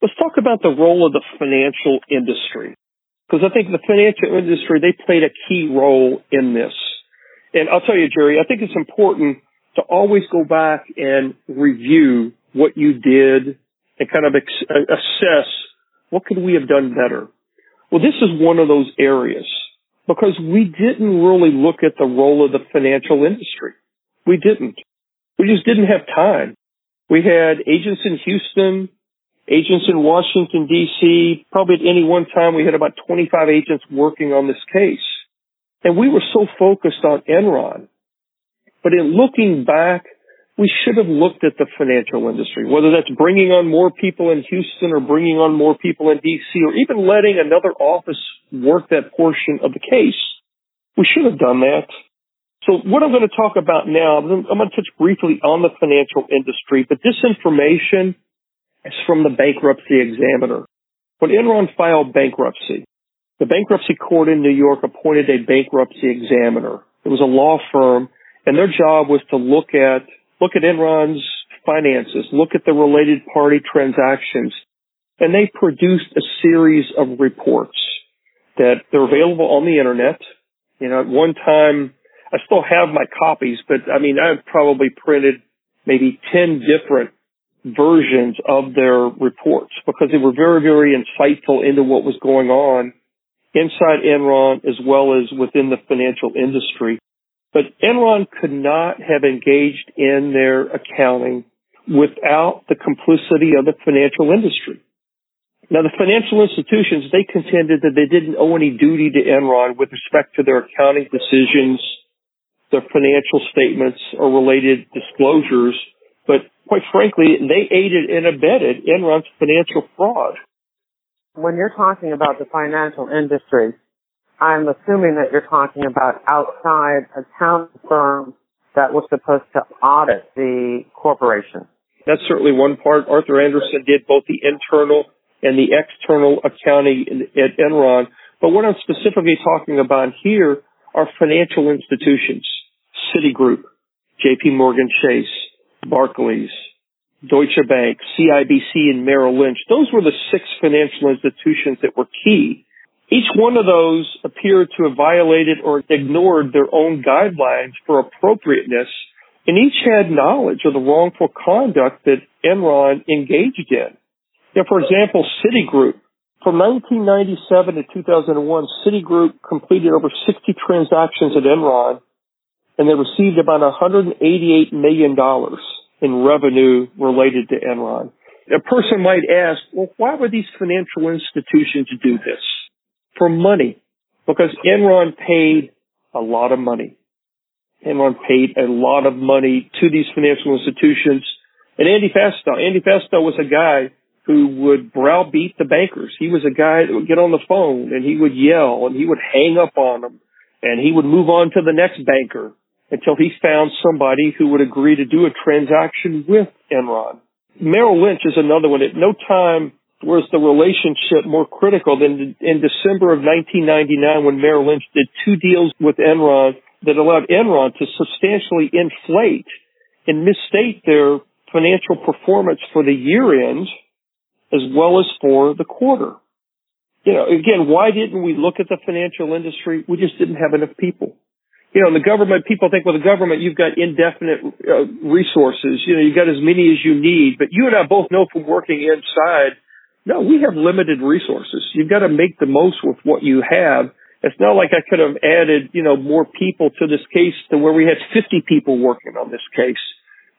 Let's talk about the role of the financial industry, because I think the financial industry, they played a key role in this. And I'll tell you, Jerry, I think it's important to always go back and review what you did and kind of assess what could we have done better. Well, this is one of those areas, because we didn't really look at the role of the financial industry. We didn't. We just didn't have time. We had agents in Houston, agents in Washington, D.C. Probably at any one time, we had about 25 agents working on this case. And we were so focused on Enron. But in looking back, we should have looked at the financial industry, whether that's bringing on more people in Houston or bringing on more people in D.C. or even letting another office work that portion of the case. We should have done that. So what I'm going to talk about now, I'm going to touch briefly on the financial industry, but this information is from the Bankruptcy Examiner. When Enron filed bankruptcy, the bankruptcy court in New York appointed a bankruptcy examiner. It was a law firm, and their job was to look at Enron's finances, look at the related party transactions, and they produced a series of reports that they're available on the internet. You know, at one time, I still have my copies, but I mean, I've probably printed maybe 10 different versions of their reports because they were very, very insightful into what was going on inside Enron as well as within the financial industry. But Enron could not have engaged in their accounting without the complicity of the financial industry. Now, the financial institutions, they contended that they didn't owe any duty to Enron with respect to their accounting decisions, their financial statements, or related disclosures. But quite frankly, they aided and abetted Enron's financial fraud. When you're talking about the financial industry, I'm assuming that you're talking about outside accounting firms that were supposed to audit the corporation. That's certainly one part. Arthur Andersen did both the internal and the external accounting at Enron. But what I'm specifically talking about here are financial institutions, Citigroup, J.P. Morgan Chase, Barclays, Deutsche Bank, CIBC, and Merrill Lynch. Those were the six financial institutions that were key. Each one of those appeared to have violated or ignored their own guidelines for appropriateness, and each had knowledge of the wrongful conduct that Enron engaged in. Now, for example, Citigroup. From 1997 to 2001, Citigroup completed over 60 transactions at Enron, and they received about $188 million in revenue related to Enron. A person might ask, well, why would these financial institutions do this? For money, because Enron paid a lot of money. Enron paid a lot of money to these financial institutions. And Andy Fastow was a guy who would browbeat the bankers. He was a guy that would get on the phone and he would yell and he would hang up on them and he would move on to the next banker until he found somebody who would agree to do a transaction with Enron. Merrill Lynch is another one. At no time was the relationship more critical than in December of 1999 when Merrill Lynch did two deals with Enron that allowed Enron to substantially inflate and misstate their financial performance for the year end, as well as for the quarter. You know, again, why didn't we look at the financial industry? We just didn't have enough people. You know, in the government, people think, well, the government, you've got indefinite resources. You know, you've got as many as you need. But you and I both know from working inside, no, we have limited resources. You've got to make the most with what you have. It's not like I could have added, you know, more people to this case to where we had 50 people working on this case.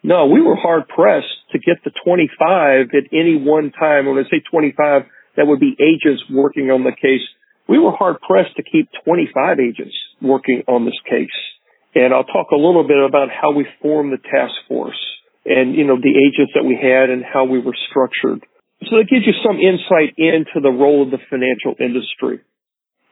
No, we were hard-pressed to get to 25 at any one time. When I say 25, that would be agents working on the case. we were hard-pressed to keep 25 agents working on this case. And I'll talk a little bit about how we formed the task force and, you know, the agents that we had and how we were structured. So that gives you some insight into the role of the financial industry.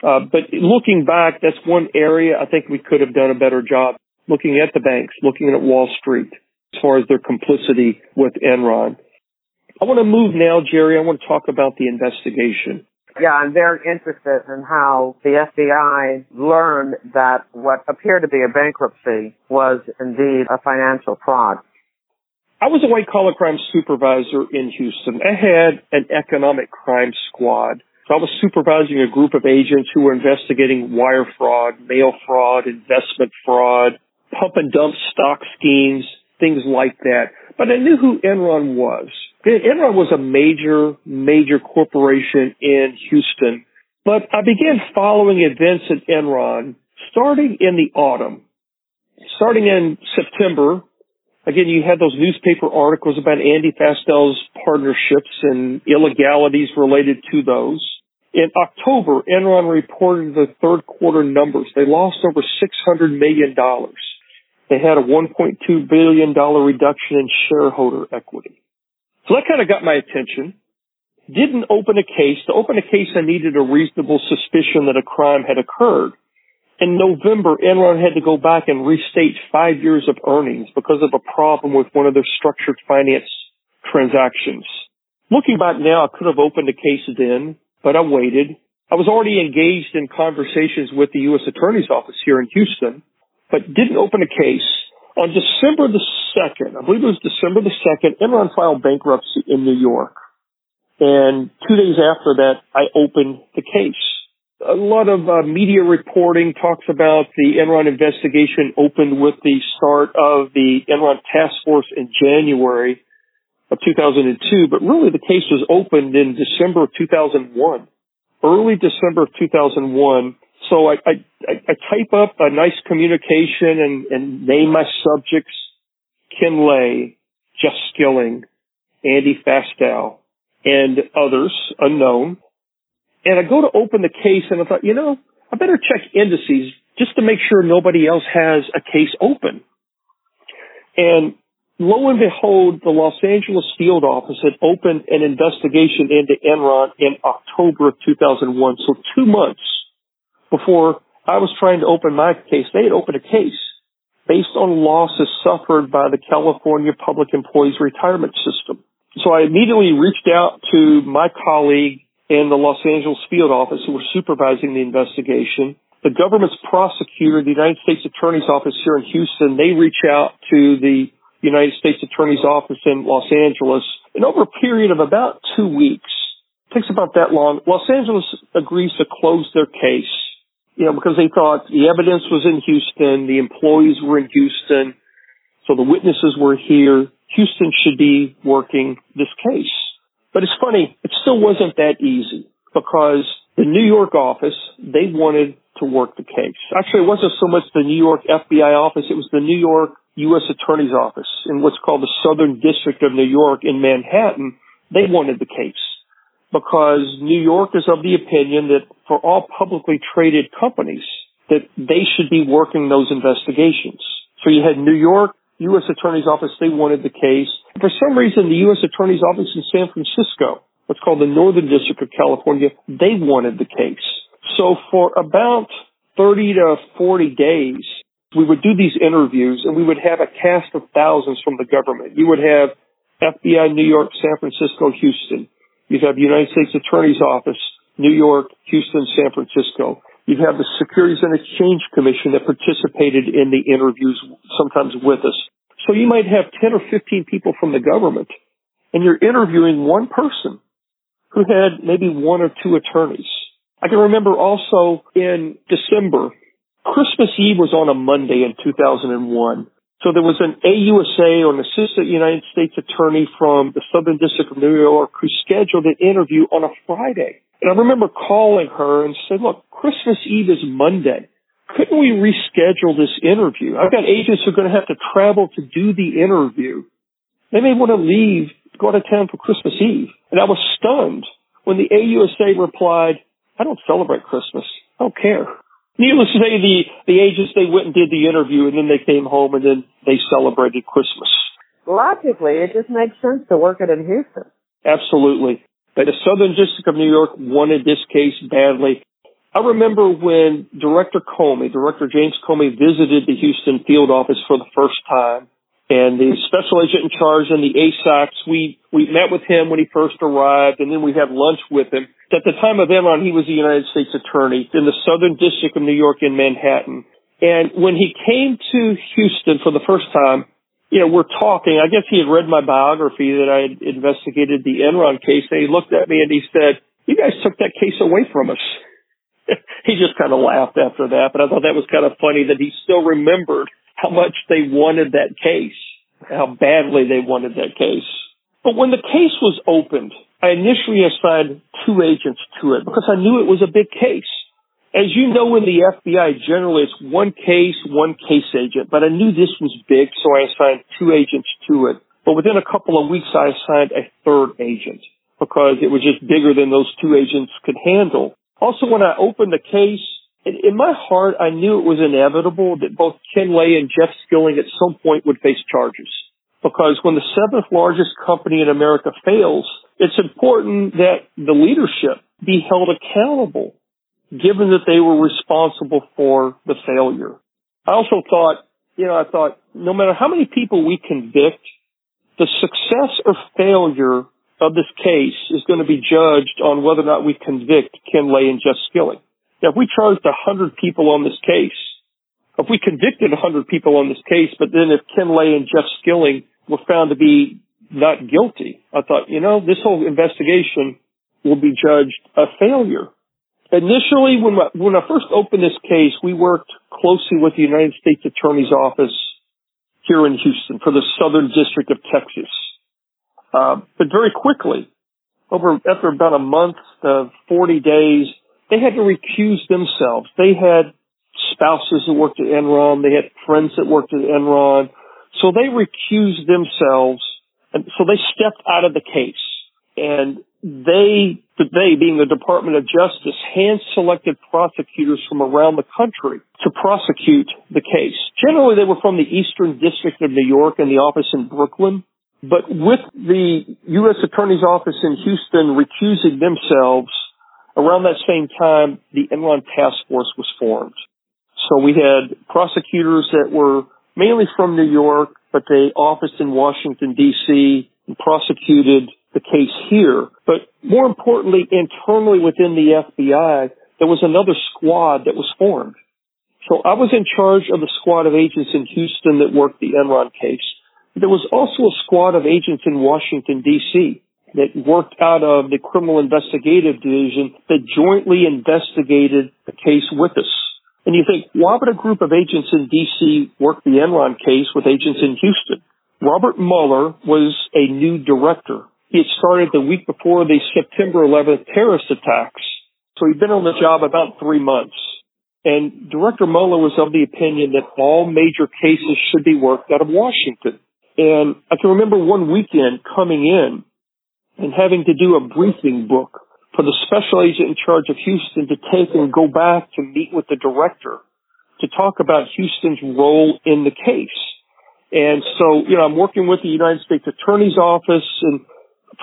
But looking back, that's one area I think we could have done a better job, looking at the banks, looking at Wall Street, as far as their complicity with Enron. I want to move now, Jerry. I want to talk about the investigation. Yeah, I'm very interested in how the FBI learned that what appeared to be a bankruptcy was indeed a financial fraud. I was a white collar crime supervisor in Houston. I had an economic crime squad. So I was supervising a group of agents who were investigating wire fraud, mail fraud, investment fraud, pump and dump stock schemes, things like that. But I knew who Enron was. Enron was a major, major corporation in Houston. But I began following events at Enron starting in the autumn. Starting in September, again, you had those newspaper articles about Andy Fastow's partnerships and illegalities related to those. In October, Enron reported the third quarter numbers. They lost over $600 million. They had a $1.2 billion reduction in shareholder equity. So that kind of got my attention. Didn't open a case. To open a case, I needed a reasonable suspicion that a crime had occurred. In November, Enron had to go back and restate 5 years of earnings because of a problem with one of their structured finance transactions. Looking back now, I could have opened a case then, but I waited. I was already engaged in conversations with the U.S. Attorney's Office here in Houston, but didn't open a case. On December the 2nd, I believe it was December the 2nd, Enron filed bankruptcy in New York. And 2 days after that, I opened the case. A lot of media reporting talks about the Enron investigation opened with the start of the Enron task force in January of 2002, but really the case was opened in December of 2001, early December of 2001. So I type up a nice communication and name my subjects: Ken Lay, Jeff Skilling, Andy Fastow, and others unknown. And I go to open the case, and I thought, you know, I better check indices just to make sure nobody else has a case open. And lo and behold, the Los Angeles field office had opened an investigation into Enron in October of 2001. So 2 months before I was trying to open my case, they had opened a case based on losses suffered by the California Public Employees Retirement System. So I immediately reached out to my colleague in the Los Angeles field office who were supervising the investigation. The government's prosecutor, the United States Attorney's Office here in Houston, they reach out to the United States Attorney's Office in Los Angeles. And over a period of about 2 weeks, takes about that long, Los Angeles agrees to close their case, you know, because they thought the evidence was in Houston, the employees were in Houston, so the witnesses were here. Houston should be working this case. But it's funny, it still wasn't that easy because the New York office, they wanted to work the case. Actually, it wasn't so much the New York FBI office, it was the New York U.S. Attorney's Office in what's called the Southern District of New York in Manhattan. They wanted the case because New York is of the opinion that for all publicly traded companies, that they should be working those investigations. So you had New York, U.S. Attorney's Office, they wanted the case. For some reason, the U.S. Attorney's Office in San Francisco, what's called the Northern District of California, they wanted the case. So for about 30 to 40 days, we would do these interviews, and we would have a cast of thousands from the government. You would have FBI, New York, San Francisco, Houston. You'd have United States Attorney's Office, New York, Houston, San Francisco. You'd have the Securities and Exchange Commission that participated in the interviews, sometimes with us. So you might have 10 or 15 people from the government, and you're interviewing one person who had maybe one or two attorneys. I can remember also in December, Christmas Eve was on a Monday in 2001. So there was an AUSA or an assistant United States attorney from the Southern District of New York who scheduled an interview on a Friday. And I remember calling her and said, look, Christmas Eve is Monday. Couldn't we reschedule this interview? I've got agents who are going to have to travel to do the interview. They may want to leave, go out of town for Christmas Eve. And I was stunned when the AUSA replied, I don't celebrate Christmas. I don't care. Needless to say, the agents, they went and did the interview, and then they came home, and then they celebrated Christmas. Logically, it just makes sense to work it in Houston. Absolutely. But the Southern District of New York wanted this case badly. I remember when Director James Comey visited the Houston field office for the first time, and the special agent in charge and the ASACs, we met with him when he first arrived, and then we had lunch with him. At the time of Enron, he was the United States Attorney in the Southern District of New York in Manhattan. And when he came to Houston for the first time, we're talking. I guess he had read my biography that I had investigated the Enron case, and he looked at me and he said, "You guys took that case away from us." He just kind of laughed after that, but I thought that was kind of funny that he still remembered how much they wanted that case, how badly they wanted that case. But when the case was opened, I initially assigned two agents to it because I knew it was a big case. As you know, in the FBI, generally it's one case agent, but I knew this was big, so I assigned two agents to it. But within a couple of weeks, I assigned a third agent because it was just bigger than those two agents could handle. Also, when I opened the case, in my heart, I knew it was inevitable that both Ken Lay and Jeff Skilling at some point would face charges. Because when the seventh largest company in America fails, it's important that the leadership be held accountable, given that they were responsible for the failure. I also thought, no matter how many people we convict, the success or failure of this case is going to be judged on whether or not we convict Ken Lay and Jeff Skilling. Now, if we charged 100 people on this case, if we convicted 100 people on this case, but then if Ken Lay and Jeff Skilling were found to be not guilty, I thought, this whole investigation will be judged a failure. Initially, when I first opened this case, we worked closely with the United States Attorney's Office here in Houston for the Southern District of Texas. But very quickly, after about a month to 40 days, they had to recuse themselves. They had spouses that worked at Enron. They had friends that worked at Enron. So they recused themselves, and so they stepped out of the case. And they being the Department of Justice, hand-selected prosecutors from around the country to prosecute the case. Generally, they were from the Eastern District of New York and the office in Brooklyn. But with the U.S. Attorney's Office in Houston recusing themselves, around that same time, the Enron Task Force was formed. So we had prosecutors that were mainly from New York, but they officed in Washington, D.C., and prosecuted the case here. But more importantly, internally within the FBI, there was another squad that was formed. So I was in charge of the squad of agents in Houston that worked the Enron case. There was also a squad of agents in Washington, D.C., that worked out of the Criminal Investigative Division that jointly investigated the case with us. And you think, why would a group of agents in D.C. work the Enron case with agents in Houston? Robert Mueller was a new director. He had started the week before the September 11th terrorist attacks, so he'd been on the job about 3 months. And Director Mueller was of the opinion that all major cases should be worked out of Washington. And I can remember one weekend coming in and having to do a briefing book for the special agent in charge of Houston to take and go back to meet with the director to talk about Houston's role in the case. And so, I'm working with the United States Attorney's Office, and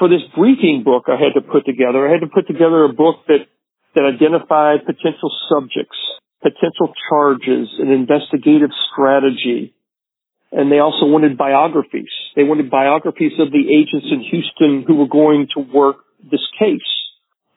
for this briefing book I had to put together. I had to put together a book that identified potential subjects, potential charges, an investigative strategy. And they also wanted biographies. They wanted biographies of the agents in Houston who were going to work this case.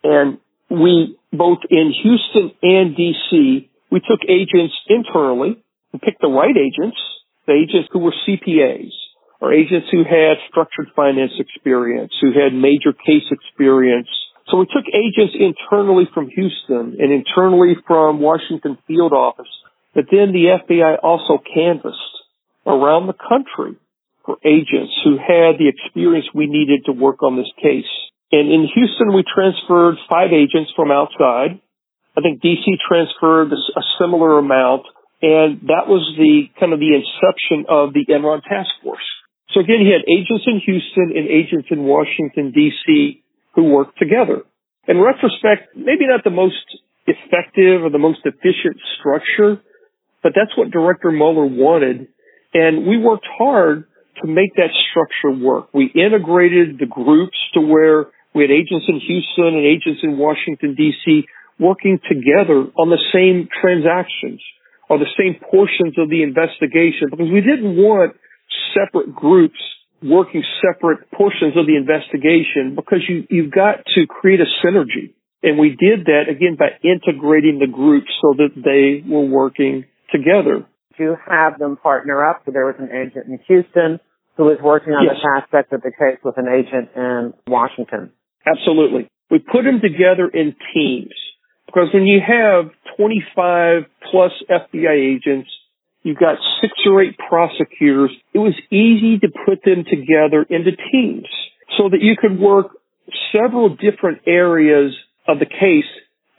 And we, both in Houston and D.C., we took agents internally and picked the right agents, the agents who were CPAs or agents who had structured finance experience, who had major case experience. So we took agents internally from Houston and internally from Washington field office. But then the FBI also canvassed around the country for agents who had the experience we needed to work on this case. And in Houston, we transferred 5 agents from outside. I think D.C. transferred a similar amount, and that was the kind of the inception of the Enron Task Force. So again, you had agents in Houston and agents in Washington, D.C. who worked together. in retrospect, maybe not the most effective or the most efficient structure, but that's what Director Mueller wanted. And we worked hard to make that structure work. We integrated the groups to where we had agents in Houston and agents in Washington, D.C., working together on the same transactions or the same portions of the investigation, because we didn't want separate groups working separate portions of the investigation, because you've got to create a synergy. And we did that, again, by integrating the groups so that they were working together. To have them partner up. So there was an agent in Houston who was working on this aspect of the case with an agent in Washington. Absolutely. We put them together in teams, because when you have 25 plus FBI agents, you've got 6 or 8 prosecutors, it was easy to put them together into teams so that you could work several different areas of the case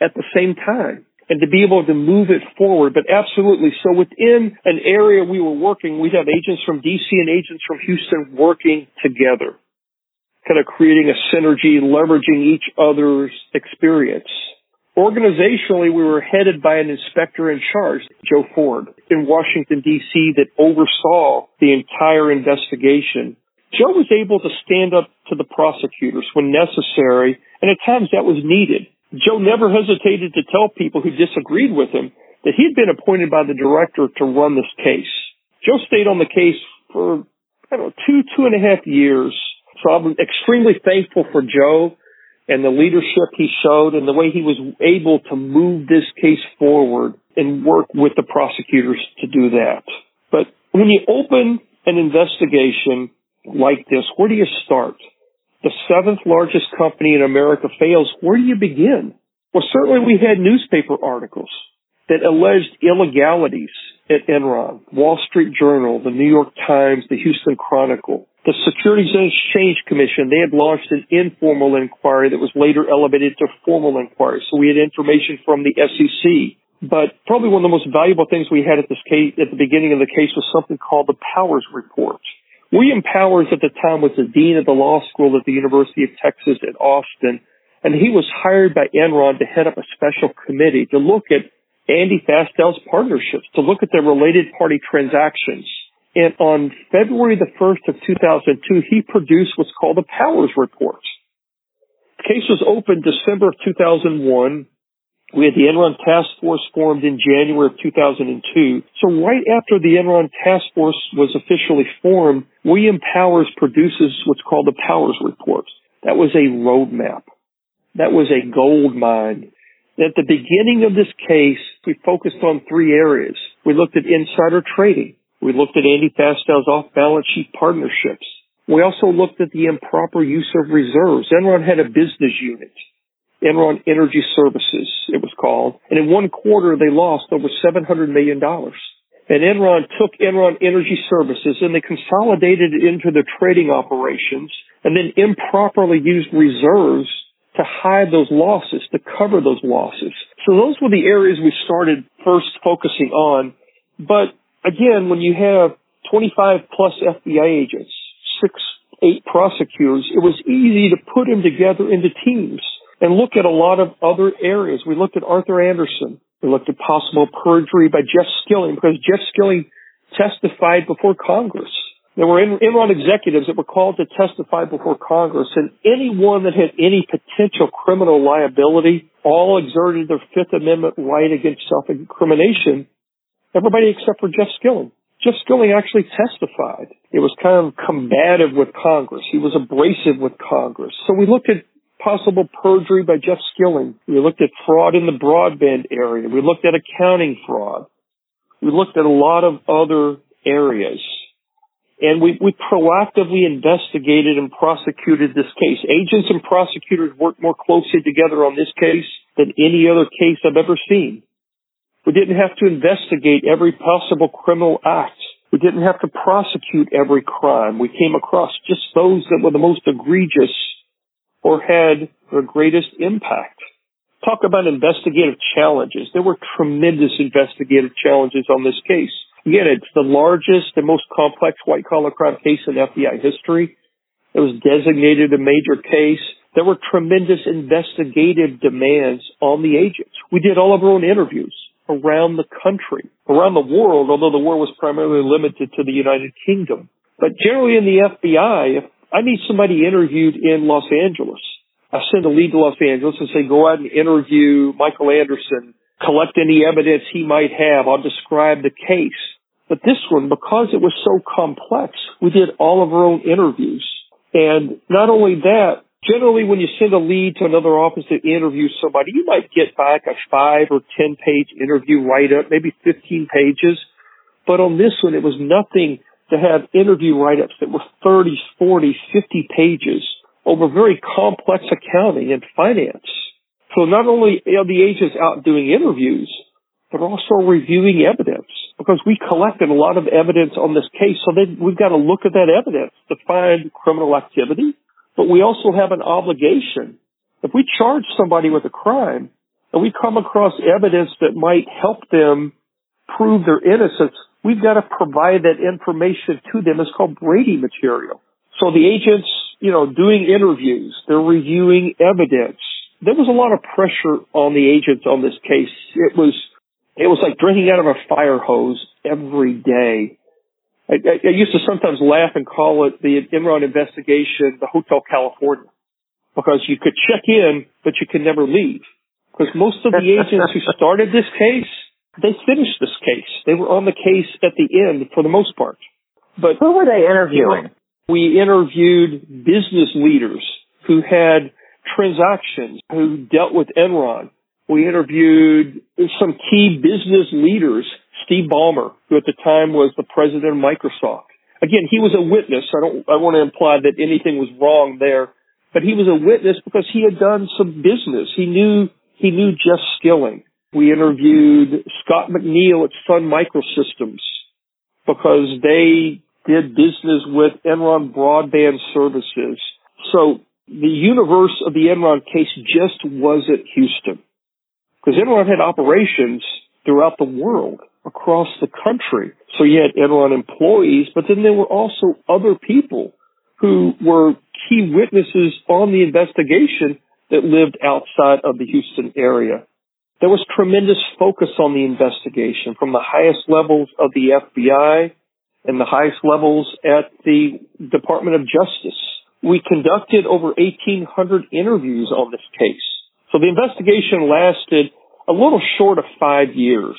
at the same time and to be able to move it forward. But absolutely, so within an area we were working, we'd have agents from D.C. and agents from Houston working together, kind of creating a synergy, leveraging each other's experience. Organizationally, we were headed by an inspector in charge, Joe Ford, in Washington, D.C., that oversaw the entire investigation. Joe was able to stand up to the prosecutors when necessary, and at times that was needed. Joe never hesitated to tell people who disagreed with him that he had been appointed by the director to run this case. Joe stayed on the case for, I don't know, 2.5 years. So I'm extremely thankful for Joe and the leadership he showed and the way he was able to move this case forward and work with the prosecutors to do that. But when you open an investigation like this, where do you start? The 7th largest company in America fails. Where do you begin? Well, certainly we had newspaper articles that alleged illegalities at Enron, Wall Street Journal, the New York Times, the Houston Chronicle. The Securities and Exchange Commission, they had launched an informal inquiry that was later elevated to formal inquiry. So we had information from the SEC. But probably one of the most valuable things we had at this case, at the beginning of the case, was something called the Powers Report. William Powers at the time was the dean of the law school at the University of Texas at Austin, and he was hired by Enron to head up a special committee to look at Andy Fastow's partnerships, to look at their related party transactions. And on February the 1st of 2002, he produced what's called the Powers Report. The case was opened December of 2001. We had the Enron Task Force formed in January of 2002. So right after the Enron Task Force was officially formed, William Powers produces what's called the Powers Report. That was a roadmap. That was a gold mine. At the beginning of this case, we focused on 3 areas. We looked at insider trading. We looked at Andy Fastow's off-balance sheet partnerships. We also looked at the improper use of reserves. Enron had a business unit, Enron Energy Services, it was called. And in one quarter, they lost over $700 million. And Enron took Enron Energy Services and they consolidated it into their trading operations and then improperly used reserves to hide those losses, to cover those losses. So those were the areas we started first focusing on. But again, when you have 25 plus FBI agents, 6, 8 prosecutors, it was easy to put them together into teams and look at a lot of other areas. We looked at Arthur Andersen. We looked at possible perjury by Jeff Skilling, because Jeff Skilling testified before Congress. There were Enron executives that were called to testify before Congress, and anyone that had any potential criminal liability all exerted their Fifth Amendment right against self-incrimination. Everybody except for Jeff Skilling. Jeff Skilling actually testified. It was kind of combative with Congress. He was abrasive with Congress. So we looked at possible perjury by Jeff Skilling. We looked at fraud in the broadband area. We looked at accounting fraud. We looked at a lot of other areas. And we proactively investigated and prosecuted this case. Agents and prosecutors worked more closely together on this case than any other case I've ever seen. We didn't have to investigate every possible criminal act. We didn't have to prosecute every crime. We came across just those that were the most egregious or had the greatest impact. Talk about investigative challenges. There were tremendous investigative challenges on this case. Again, it's the largest and most complex white-collar crime case in FBI history. It was designated a major case. There were tremendous investigative demands on the agents. We did all of our own interviews around the country, around the world, although the war was primarily limited to the United Kingdom. But generally in the FBI, if I need somebody interviewed in Los Angeles, I send a lead to Los Angeles and say, go out and interview Michael Anderson, collect any evidence he might have. I'll describe the case. But this one, because it was so complex, we did all of our own interviews. And not only that, generally when you send a lead to another office to interview somebody, you might get back a 5 or 10-page interview write-up, maybe 15 pages. But on this one, it was nothing to have interview write-ups that were 30, 40, 50 pages over very complex accounting and finance. So not only are the agents out doing interviews, but also reviewing evidence, because we collected a lot of evidence on this case. So then we've got to look at that evidence to find criminal activity. But we also have an obligation. If we charge somebody with a crime and we come across evidence that might help them prove their innocence, we've got to provide that information to them. It's called Brady material. So the agents, doing interviews, they're reviewing evidence. There was a lot of pressure on the agents on this case. It was like drinking out of a fire hose every day. I used to sometimes laugh and call it the Enron investigation, the Hotel California, because you could check in, but you could never leave. Because most of the agents who started this case, they finished this case. They were on the case at the end for the most part. But who were they interviewing? We interviewed business leaders who had transactions, who dealt with Enron. We interviewed some key business leaders, Steve Ballmer, who at the time was the president of Microsoft. Again, he was a witness. I want to imply that anything was wrong there, but he was a witness because he had done some business. He knew Jeff Skilling. We interviewed Scott McNeil at Sun Microsystems because they did business with Enron Broadband Services. So the universe of the Enron case just wasn't Houston, because Enron had operations throughout the world, across the country. So you had Enron employees, but then there were also other people who were key witnesses on the investigation that lived outside of the Houston area. There was tremendous focus on the investigation from the highest levels of the FBI and the highest levels at the Department of Justice. We conducted over 1,800 interviews on this case. So the investigation lasted a little short of 5 years,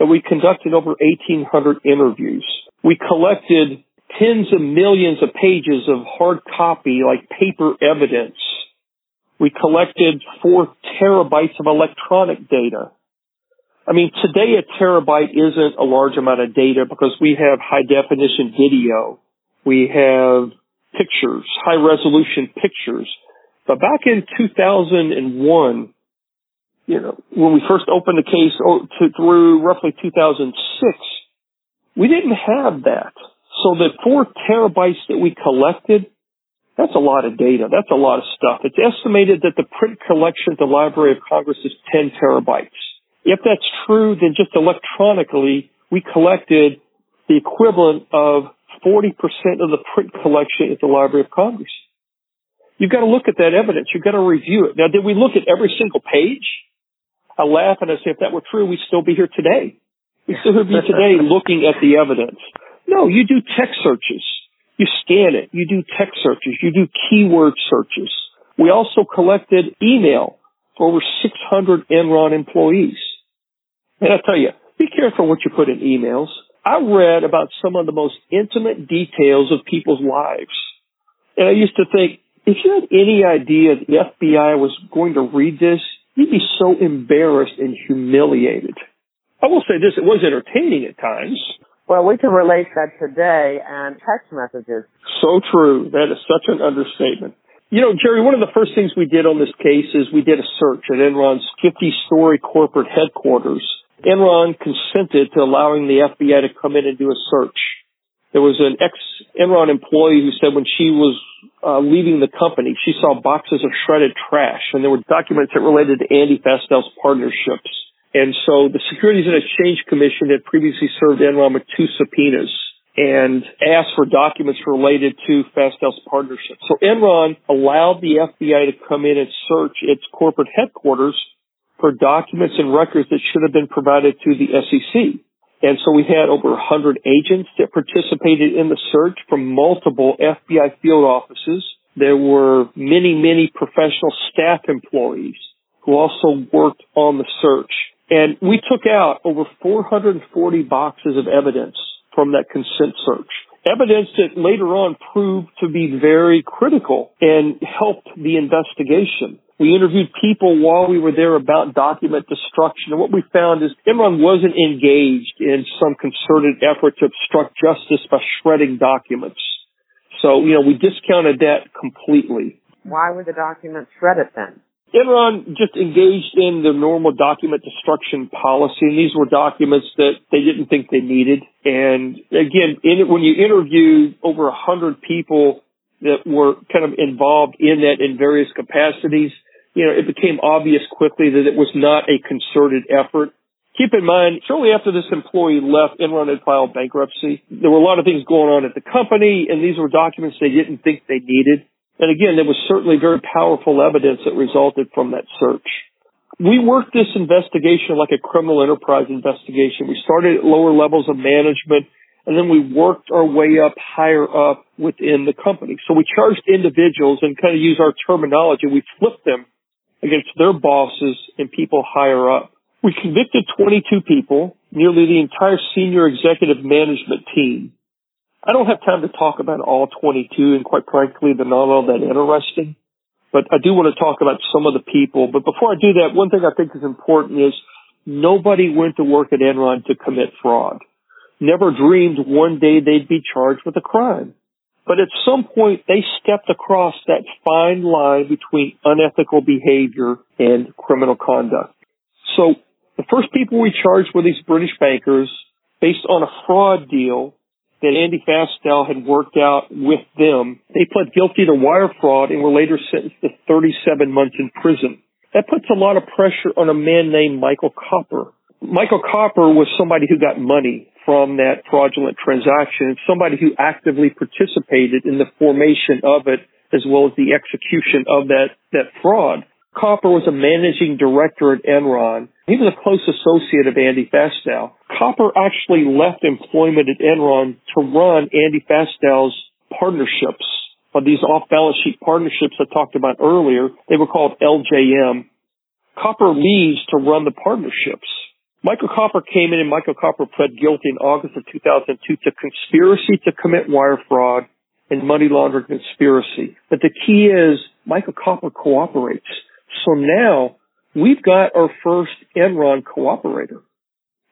but we conducted over 1,800 interviews. We collected tens of millions of pages of hard copy, like paper evidence. We collected 4 terabytes of electronic data. I mean, today a terabyte isn't a large amount of data because we have high-definition video. We have pictures, high-resolution pictures. But back in 2001, when we first opened the case through roughly 2006, we didn't have that. So the 4 terabytes that we collected, that's a lot of data. That's a lot of stuff. It's estimated that the print collection at the Library of Congress is 10 terabytes. If that's true, then just electronically, we collected the equivalent of 40% of the print collection at the Library of Congress. You've got to look at that evidence. You've got to review it. Now, did we look at every single page? I laugh and I say, if that were true, we'd still be here today. We'd still be today looking at the evidence. No, you do text searches. You scan it. You do text searches. You do keyword searches. We also collected email for over 600 Enron employees. And I tell you, be careful what you put in emails. I read about some of the most intimate details of people's lives. And I used to think, if you had any idea the FBI was going to read this, you'd be so embarrassed and humiliated. I will say this, it was entertaining at times. Well, we can relate that today and text messages. So true. That is such an understatement. Jerry, one of the first things we did on this case is we did a search at Enron's 50-story corporate headquarters. Enron consented to allowing the FBI to come in and do a search. There was an ex-Enron employee who said when she was leaving the company, she saw boxes of shredded trash, and there were documents that related to Andy Fastow's partnerships. And so the Securities and Exchange Commission had previously served Enron with 2 subpoenas. and asked for documents related to Fastow's partnership. So Enron allowed the FBI to come in and search its corporate headquarters for documents and records that should have been provided to the SEC. And so we had over 100 agents that participated in the search from multiple FBI field offices. There were many, many professional staff employees who also worked on the search. And we took out over 440 boxes of evidence from that consent search. Evidence that later on proved to be very critical and helped the investigation. We interviewed people while we were there about document destruction. And what we found is Enron wasn't engaged in some concerted effort to obstruct justice by shredding documents. So, we discounted that completely. Why were the documents shredded then? Enron just engaged in the normal document destruction policy, and these were documents that they didn't think they needed. And again, when you interview over 100 people that were kind of involved in that in various capacities, it became obvious quickly that it was not a concerted effort. Keep in mind, shortly after this employee left, Enron had filed bankruptcy. There were a lot of things going on at the company, and these were documents they didn't think they needed. And again, there was certainly very powerful evidence that resulted from that search. We worked this investigation like a criminal enterprise investigation. We started at lower levels of management, and then we worked our way up, higher up within the company. So we charged individuals and kind of used our terminology. We flipped them against their bosses and people higher up. We convicted 22 people, nearly the entire senior executive management team. I don't have time to talk about all 22, and quite frankly, they're not all that interesting. But I do want to talk about some of the people. But before I do that, one thing I think is important is nobody went to work at Enron to commit fraud. Never dreamed one day they'd be charged with a crime. But at some point, they stepped across that fine line between unethical behavior and criminal conduct. So the first people we charged were these British bankers based on a fraud deal that Andy Fastow had worked out with them. They pled guilty to wire fraud and were later sentenced to 37 months in prison. That puts a lot of pressure on a man named Michael Copper. Michael Copper was somebody who got money from that fraudulent transaction, somebody who actively participated in the formation of it as well as the execution of that fraud. Copper was a managing director at Enron. He was a close associate of Andy Fastow. Copper actually left employment at Enron to run Andy Fastow's partnerships, these off-balance sheet partnerships I talked about earlier. They were called LJM. Copper leaves to run the partnerships. Michael Copper came in, and Michael Copper pled guilty in August of 2002 to conspiracy to commit wire fraud and money laundering conspiracy. But the key is Michael Copper cooperates. So now we've got our first Enron cooperator.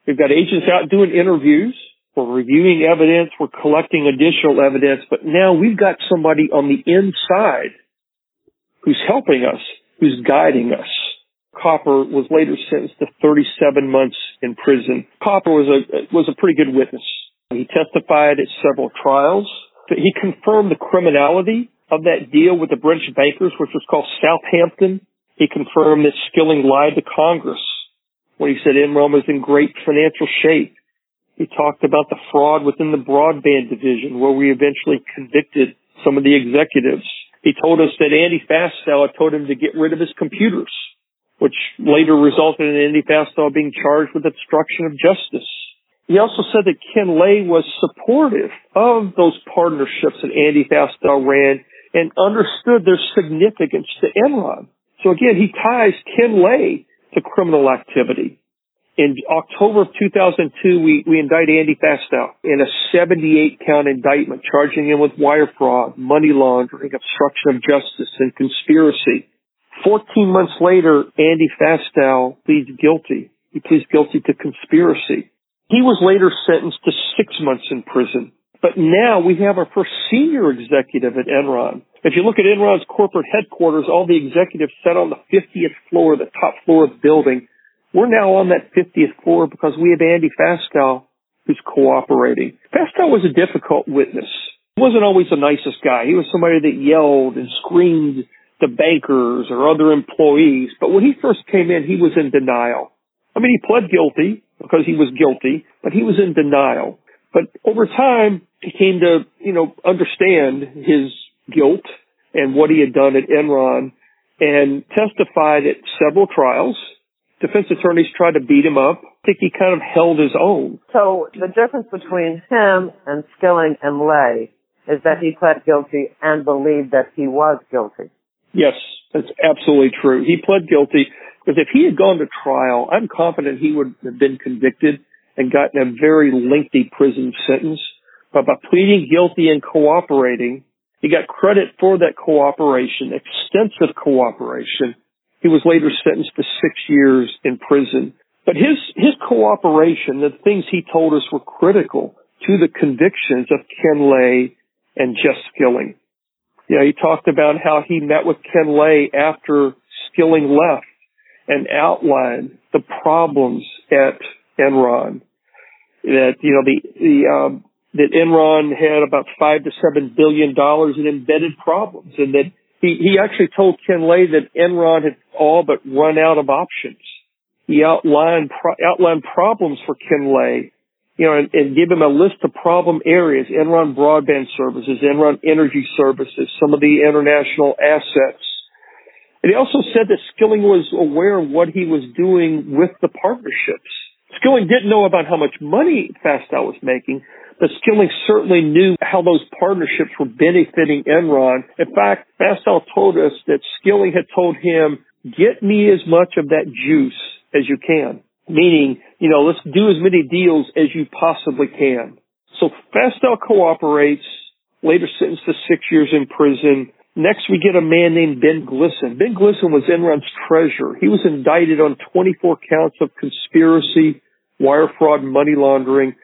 We've got agents out doing interviews. We're reviewing evidence. We're collecting additional evidence. But now we've got somebody on the inside who's helping us, who's guiding us. Copper was later sentenced to 37 months in prison. Copper was a pretty good witness. He testified at several trials. He confirmed the criminality of that deal with the British bankers, which was called Southampton. He confirmed that Skilling lied to Congress when he said Enron was in great financial shape. He talked about the fraud within the broadband division, where we eventually convicted some of the executives. He told us that Andy Fastow told him to get rid of his computers, which later resulted in Andy Fastow being charged with obstruction of justice. He also said that Ken Lay was supportive of those partnerships that Andy Fastow ran and understood their significance to Enron. So again, he ties Ken Lay to criminal activity. In October of 2002, we indict Andy Fastow in a 78-count indictment, charging him with wire fraud, money laundering, obstruction of justice, and conspiracy. 14 months later, Andy Fastow pleads guilty. He pleads guilty to conspiracy. He was later sentenced to 6 months in prison. But now we have our first senior executive at Enron. If you look at Enron's corporate headquarters, all the executives sat on the 50th floor, the top floor of the building. We're now on that 50th floor because we have Andy Fastow who's cooperating. Fastow was a difficult witness. He wasn't always the nicest guy. He was somebody that yelled and screamed to bankers or other employees. But when he first came in, he was in denial. He pled guilty because he was guilty, but he was in denial. But over time, he came to, understand his guilt and what he had done at Enron and testified at several trials. Defense attorneys tried to beat him up. I think he kind of held his own. So the difference between him and Skilling and Lay is that he pled guilty and believed that he was guilty. Yes, that's absolutely true. He pled guilty because if he had gone to trial, I'm confident he would have been convicted and gotten a very lengthy prison sentence. But by pleading guilty and cooperating, he got credit for that cooperation, extensive cooperation. He was later sentenced to 6 years in prison. But his cooperation, the things he told us were critical to the convictions of Ken Lay and Jeff Skilling. He talked about how he met with Ken Lay after Skilling left and outlined the problems at Enron. That, that Enron had about $5 to $7 billion in embedded problems, and that he actually told Ken Lay that Enron had all but run out of options. He outlined problems for Ken Lay, and give him a list of problem areas: Enron broadband services, Enron energy services, some of the international assets. And he also said that Skilling was aware of what he was doing with the partnerships. Skilling didn't know about how much money Fastow was making, but Skilling certainly knew how those partnerships were benefiting Enron. In fact, Fastow told us that Skilling had told him, "Get me as much of that juice as you can," meaning, let's do as many deals as you possibly can. So Fastow cooperates, later sentenced to 6 years in prison. Next, we get a man named Ben Glisan. Ben Glisan was Enron's treasurer. He was indicted on 24 counts of conspiracy, wire fraud, and money laundering.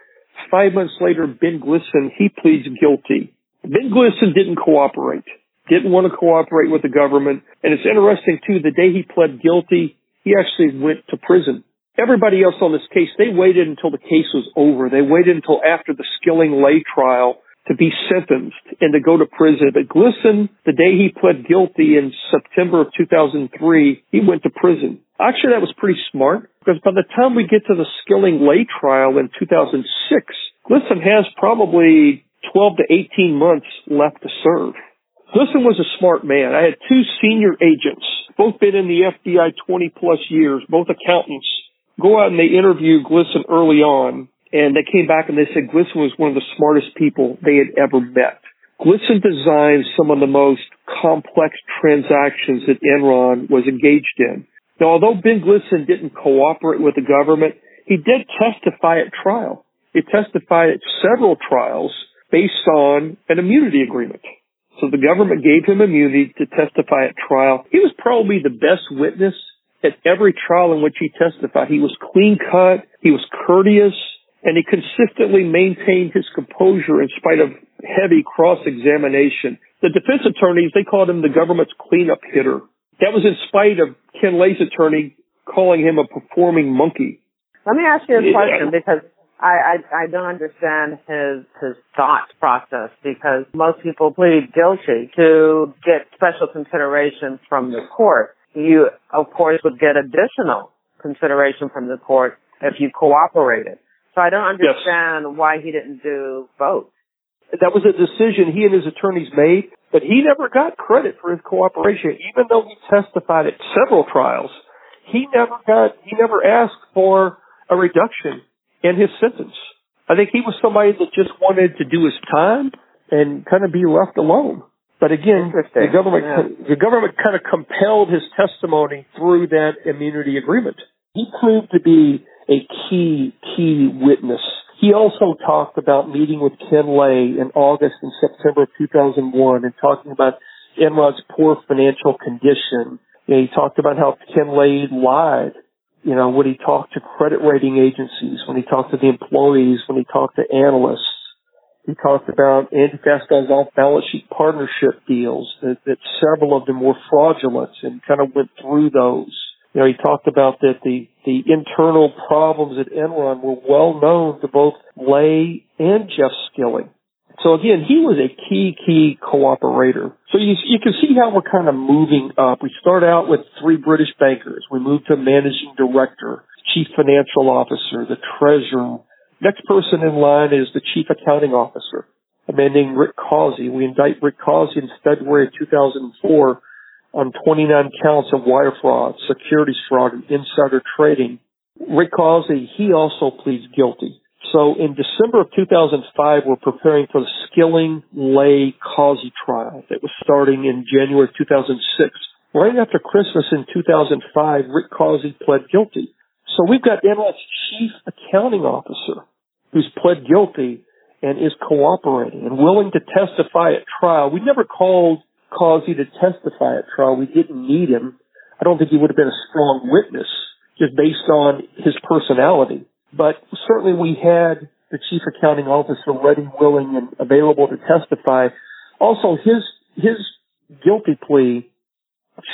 5 months later, Ben Glisan, he pleads guilty. Ben Glisan didn't want to cooperate with the government. And it's interesting, too, the day he pled guilty, he actually went to prison. Everybody else on this case, they waited until the case was over. They waited until after the Skilling Lay trial to be sentenced and to go to prison. But Glisan, the day he pled guilty in September of 2003, he went to prison. Actually, that was pretty smart, because by the time we get to the Skilling Lay trial in 2006, Glisan has probably 12 to 18 months left to serve. Glisan was a smart man. I had two senior agents, both been in the FBI 20-plus years, both accountants, go out and they interview Glisan early on. And they came back and they said Glisan was one of the smartest people they had ever met. Glisan designed some of the most complex transactions that Enron was engaged in. Now, although Ben Glisan didn't cooperate with the government, he did testify at trial. He testified at several trials based on an immunity agreement. So the government gave him immunity to testify at trial. He was probably the best witness at every trial in which he testified. He was clean-cut. He was courteous. And he consistently maintained his composure in spite of heavy cross-examination. The defense attorneys, they called him the government's cleanup hitter. That was in spite of Ken Lay's attorney calling him a performing monkey. Let me ask you a question, because I don't understand his thought process, because most people plead guilty to get special consideration from the court. You, of course, would get additional consideration from the court if you cooperated. So I don't understand why he didn't do both. That was a decision he and his attorneys made, but he never got credit for his cooperation. Even though he testified at several trials, he never asked for a reduction in his sentence. I think he was somebody that just wanted to do his time and kind of be left alone. But again, the government kind of compelled his testimony through that immunity agreement. He proved to be a key witness. He also talked about meeting with Ken Lay in August and September of 2001 and talking about Enron's poor financial condition. He talked about how Ken Lay lied, when he talked to credit rating agencies, when he talked to the employees, when he talked to analysts. He talked about Andy Fastow's off-balance sheet partnership deals, that several of them were fraudulent, and kind of went through those. He talked about that the internal problems at Enron were well known to both Lay and Jeff Skilling. So again, he was a key cooperator. So you can see how we're kind of moving up. We start out with three British bankers. We move to managing director, chief financial officer, the treasurer, Next person in line is the chief accounting officer, a man named Rick Causey. We indict Rick Causey in February of 2004 on 29 counts of wire fraud, securities fraud, and insider trading. Rick Causey, he also pleads guilty. So in December of 2005, we're preparing for the Skilling, Lay, Causey trial that was starting in January of 2006. Right after Christmas in 2005, Rick Causey pled guilty. So we've got Enron's chief accounting officer who's pled guilty and is cooperating and willing to testify at trial. We never called Causey to testify at trial. We didn't need him. I don't think he would have been a strong witness just based on his personality. But certainly we had the chief accounting officer ready, willing, and available to testify. Also, his guilty plea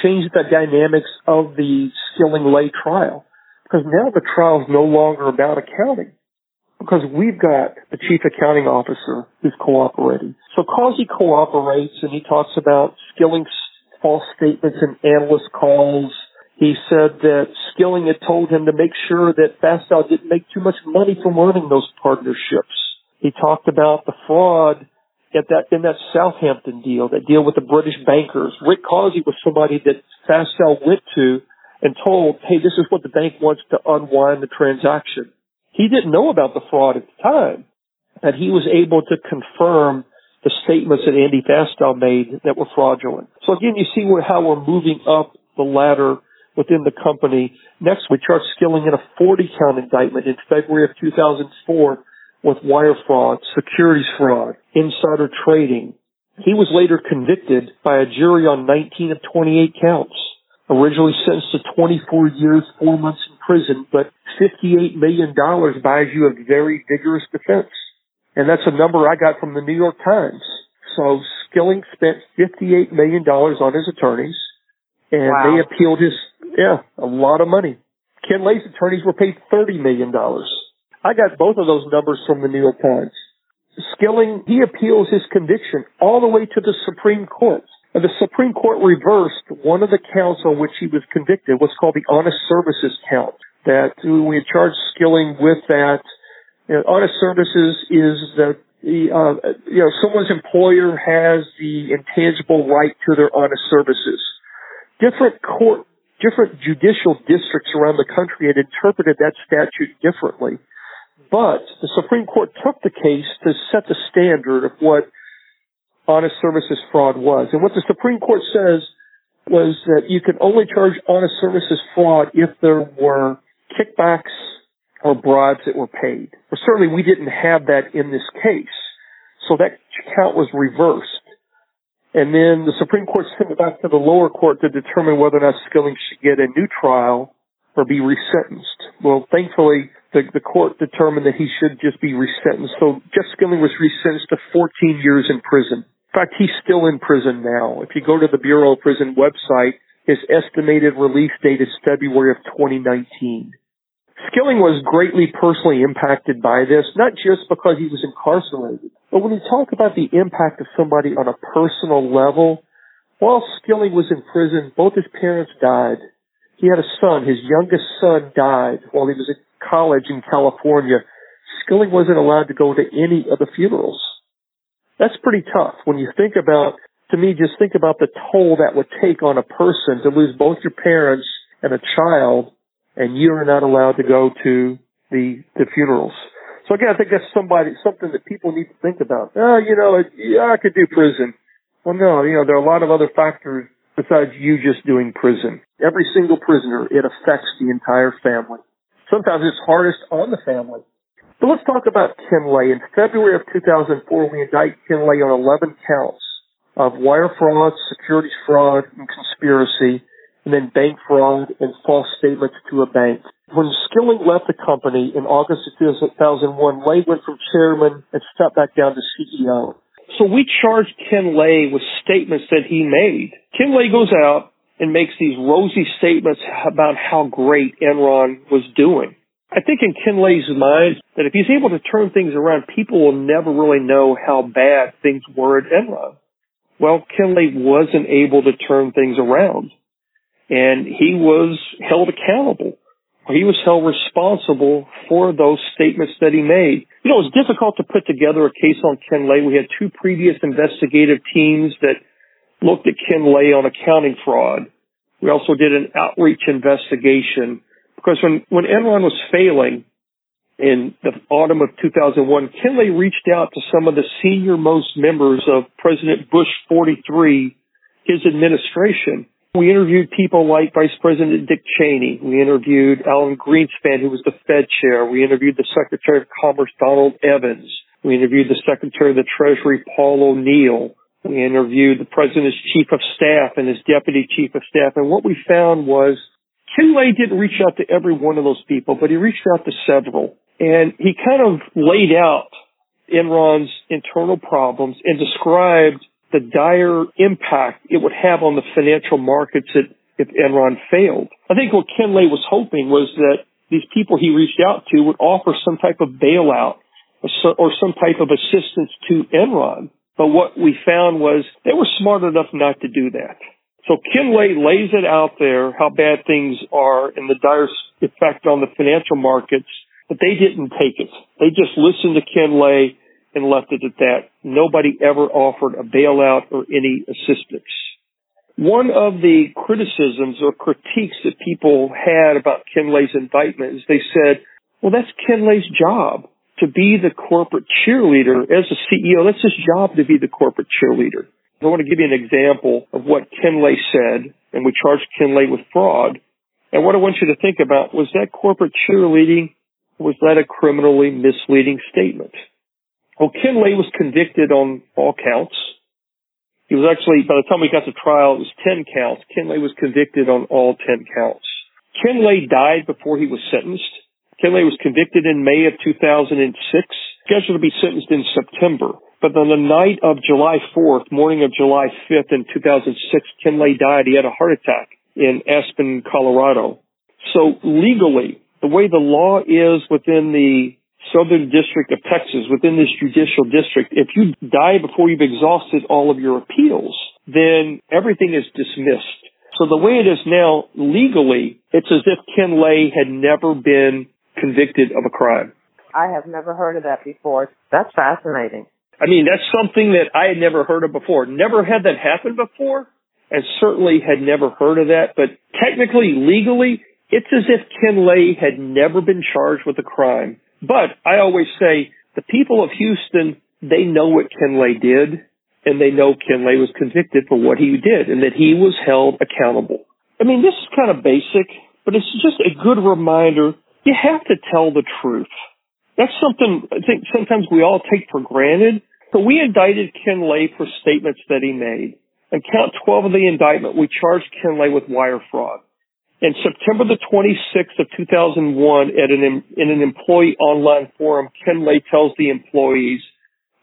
changed the dynamics of the Skilling-Lay trial, because now the trial is no longer about accounting, because we've got the chief accounting officer who's cooperating. So Causey cooperates, and he talks about Skilling's false statements and analyst calls. He said that Skilling had told him to make sure that Fastow didn't make too much money from running those partnerships. He talked about the fraud at in that Southampton deal, that deal with the British bankers. Rick Causey was somebody that Fastow went to and told, hey, this is what the bank wants to unwind the transaction. He didn't know about the fraud at the time, but he was able to confirm the statements that Andy Fastow made that were fraudulent. So again, you see how we're moving up the ladder within the company. Next, we charged Skilling in a 40-count indictment in February of 2004 with wire fraud, securities fraud, insider trading. He was later convicted by a jury on 19 of 28 counts. Originally sentenced to 24 years, 4 months in prison, but $58 million buys you a very vigorous defense. And that's a number I got from the New York Times. So Skilling spent $58 million on his attorneys, and wow, they appealed his, a lot of money. Ken Lay's attorneys were paid $30 million. I got both of those numbers from the New York Times. Skilling, he appeals his conviction all the way to the Supreme Court. And the Supreme Court reversed one of the counts on which he was convicted, what's called the honest services count, that we had charged Skilling with that. You know, honest services is that someone's employer has the intangible right to their honest services. Different judicial districts around the country had interpreted that statute differently. But the Supreme Court took the case to set the standard of what honest services fraud was. And what the Supreme Court says was that you could only charge honest services fraud if there were kickbacks or bribes that were paid. Well, certainly we didn't have that in this case. So that count was reversed. And then the Supreme Court sent it back to the lower court to determine whether or not Skilling should get a new trial or be resentenced. Well, thankfully, the court determined that he should just be resentenced. So Jeff Skilling was resentenced to 14 years in prison. In fact, he's still in prison now. If you go to the Bureau of Prison website, his estimated release date is February of 2019. Skilling was greatly personally impacted by this, not just because he was incarcerated, but when you talk about the impact of somebody on a personal level, while Skilling was in prison, both his parents died. He had a son. His youngest son died while he was in college in California. Skilling wasn't allowed to go to any of the funerals. That's pretty tough. When you think about, to me, just think about the toll that would take on a person to lose both your parents and a child, and you're not allowed to go to the funerals. So again, I think that's something that people need to think about. I could do prison. Well, no, there are a lot of other factors besides you just doing prison. Every single prisoner, it affects the entire family. Sometimes it's hardest on the family. But let's talk about Ken Lay. In February of 2004, we indict Ken Lay on 11 counts of wire fraud, securities fraud, and conspiracy, and then bank fraud and false statements to a bank. When Skilling left the company in August of 2001, Lay went from chairman and stepped back down to CEO. So we charged Ken Lay with statements that he made. Ken Lay goes out and makes these rosy statements about how great Enron was doing. I think in Ken Lay's mind that if he's able to turn things around, people will never really know how bad things were at Enron. Well, Ken Lay wasn't able to turn things around, and he was held accountable He was held responsible for those statements that he made. You know, it was difficult to put together a case on Ken Lay. We had two previous investigative teams that looked at Ken Lay on accounting fraud. We also did an outreach investigation because when Enron was failing in the autumn of 2001, Ken Lay reached out to some of the senior-most members of President Bush 43, his administration. We interviewed people like Vice President Dick Cheney. We interviewed Alan Greenspan, who was the Fed chair. We interviewed the Secretary of Commerce, Donald Evans. We interviewed the Secretary of the Treasury, Paul O'Neill. We interviewed the President's Chief of Staff and his Deputy Chief of Staff. And what we found was Ken Lay didn't reach out to every one of those people, but he reached out to several. And he kind of laid out Enron's internal problems and described the dire impact it would have on the financial markets if Enron failed. I think what Ken Lay was hoping was that these people he reached out to would offer some type of bailout or some type of assistance to Enron. But what we found was they were smart enough not to do that. So Ken Lay lays it out there, how bad things are and the dire effect on the financial markets, but they didn't take it. They just listened to Ken Lay and left it at that. Nobody ever offered a bailout or any assistance. One of the criticisms or critiques that people had about Ken Lay's indictment is they said, well, that's Ken Lay's job to be the corporate cheerleader. As a CEO, that's his job to be the corporate cheerleader. I want to give you an example of what Ken Lay said, and we charged Ken Lay with fraud. And what I want you to think about was that corporate cheerleading, was that a criminally misleading statement? Well, Ken Lay was convicted on all counts. He was actually, by the time we got to trial, it was 10 counts. Ken Lay was convicted on all 10 counts. Ken Lay died before he was sentenced. Ken Lay was convicted in May of 2006, scheduled to be sentenced in September. But on the night of July 4th, morning of July 5th in 2006, Ken Lay died. He had a heart attack in Aspen, Colorado. So legally, the way the law is within the Southern District of Texas, within this judicial district, if you die before you've exhausted all of your appeals, then everything is dismissed. So the way it is now, legally, it's as if Ken Lay had never been convicted of a crime. I have never heard of that before. That's fascinating. I mean, that's something that I had never heard of before. Never had that happen before, and certainly had never heard of that. But technically, legally, it's as if Ken Lay had never been charged with a crime. But I always say the people of Houston, they know what Ken Lay did, and they know Ken Lay was convicted for what he did and that he was held accountable. I mean, this is kind of basic, but it's just a good reminder. You have to tell the truth. That's something I think sometimes we all take for granted. So we indicted Ken Lay for statements that he made. On count 12 of the indictment, we charged Ken Lay with wire fraud. In September the 26th of 2001, in an employee online forum, Ken Lay tells the employees,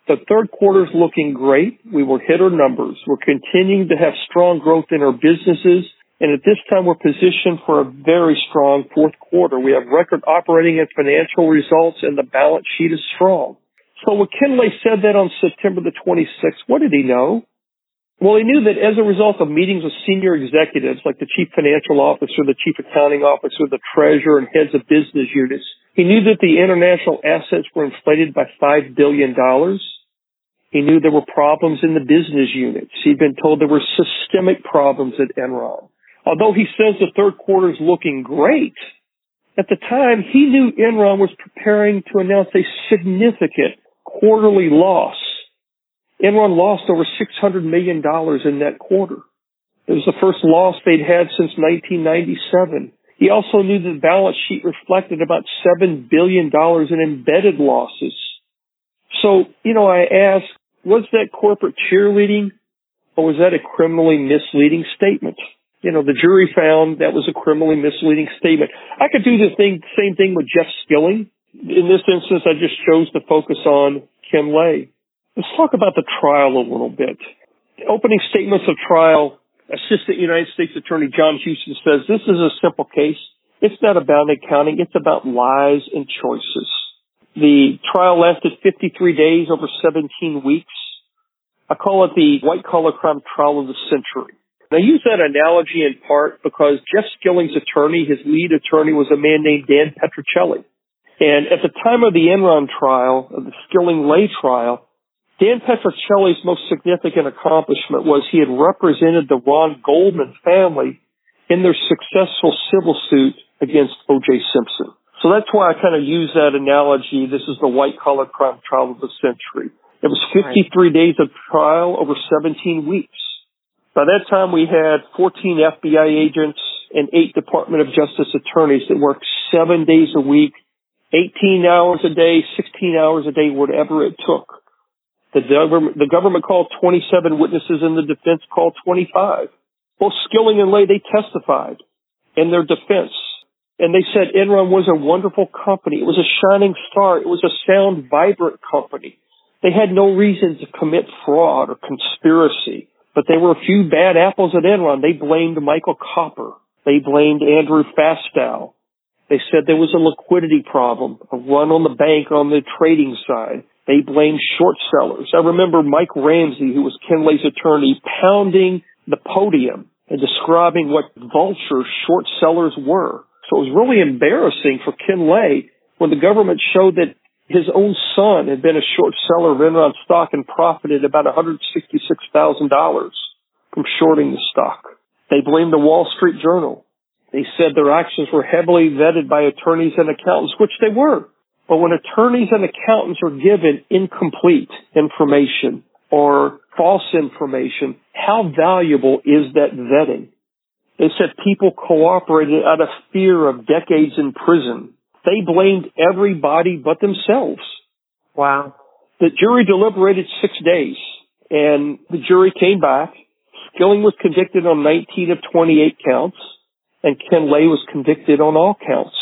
the third quarter's looking great. We will hit our numbers. We're continuing to have strong growth in our businesses. And at this time, we're positioned for a very strong fourth quarter. We have record operating and financial results, and the balance sheet is strong. So when Ken Lay said that on September the 26th, what did he know? Well, he knew that as a result of meetings with senior executives like the chief financial officer, the chief accounting officer, the treasurer, and heads of business units, he knew that the international assets were inflated by $5 billion. He knew there were problems in the business units. He'd been told there were systemic problems at Enron. Although he says the third quarter is looking great, at the time he knew Enron was preparing to announce a significant quarterly loss. Enron lost over $600 million in that quarter. It was the first loss they'd had since 1997. He also knew the balance sheet reflected about $7 billion in embedded losses. So, you know, I ask, was that corporate cheerleading or was that a criminally misleading statement? You know, the jury found that was a criminally misleading statement. I could do the same thing with Jeff Skilling. In this instance, I just chose to focus on Ken Lay. Let's talk about the trial a little bit. The opening statements of trial, Assistant United States Attorney John Houston says, this is a simple case. It's not about accounting. It's about lies and choices. The trial lasted 53 days over 17 weeks. I call it the White Collar Crime Trial of the Century. Now, I use that analogy in part because Jeff Skilling's attorney, his lead attorney, was a man named Dan Petricelli. And at the time of the Enron trial, of the Skilling-Lay trial, Dan Petricelli's most significant accomplishment was he had represented the Ron Goldman family in their successful civil suit against O.J. Simpson. So that's why I kind of use that analogy. This is the White Collar Crime trial of the century. It was 53 days of trial over 17 weeks. By that time, we had 14 FBI agents and 8 Department of Justice attorneys that worked 7 days a week, 18 hours a day, 16 hours a day, whatever it took. The government called 27 witnesses and the defense called 25. Both Skilling and Lay, they testified in their defense. And they said Enron was a wonderful company. It was a shining star. It was a sound, vibrant company. They had no reason to commit fraud or conspiracy. But there were a few bad apples at Enron. They blamed Michael Copper. They blamed Andrew Fastow. They said there was a liquidity problem, a run on the bank on the trading side. They blamed short sellers. I remember Mike Ramsey, who was Ken Lay's attorney, pounding the podium and describing what vulture short sellers were. So it was really embarrassing for Ken Lay when the government showed that his own son had been a short seller of Enron stock and profited about $166,000 from shorting the stock. They blamed the Wall Street Journal. They said their actions were heavily vetted by attorneys and accountants, which they were. But when attorneys and accountants are given incomplete information or false information, how valuable is that vetting? They said people cooperated out of fear of decades in prison. They blamed everybody but themselves. Wow. The jury deliberated 6 days, and the jury came back. Skilling was convicted on 19 of 28 counts, and Ken Lay was convicted on all counts.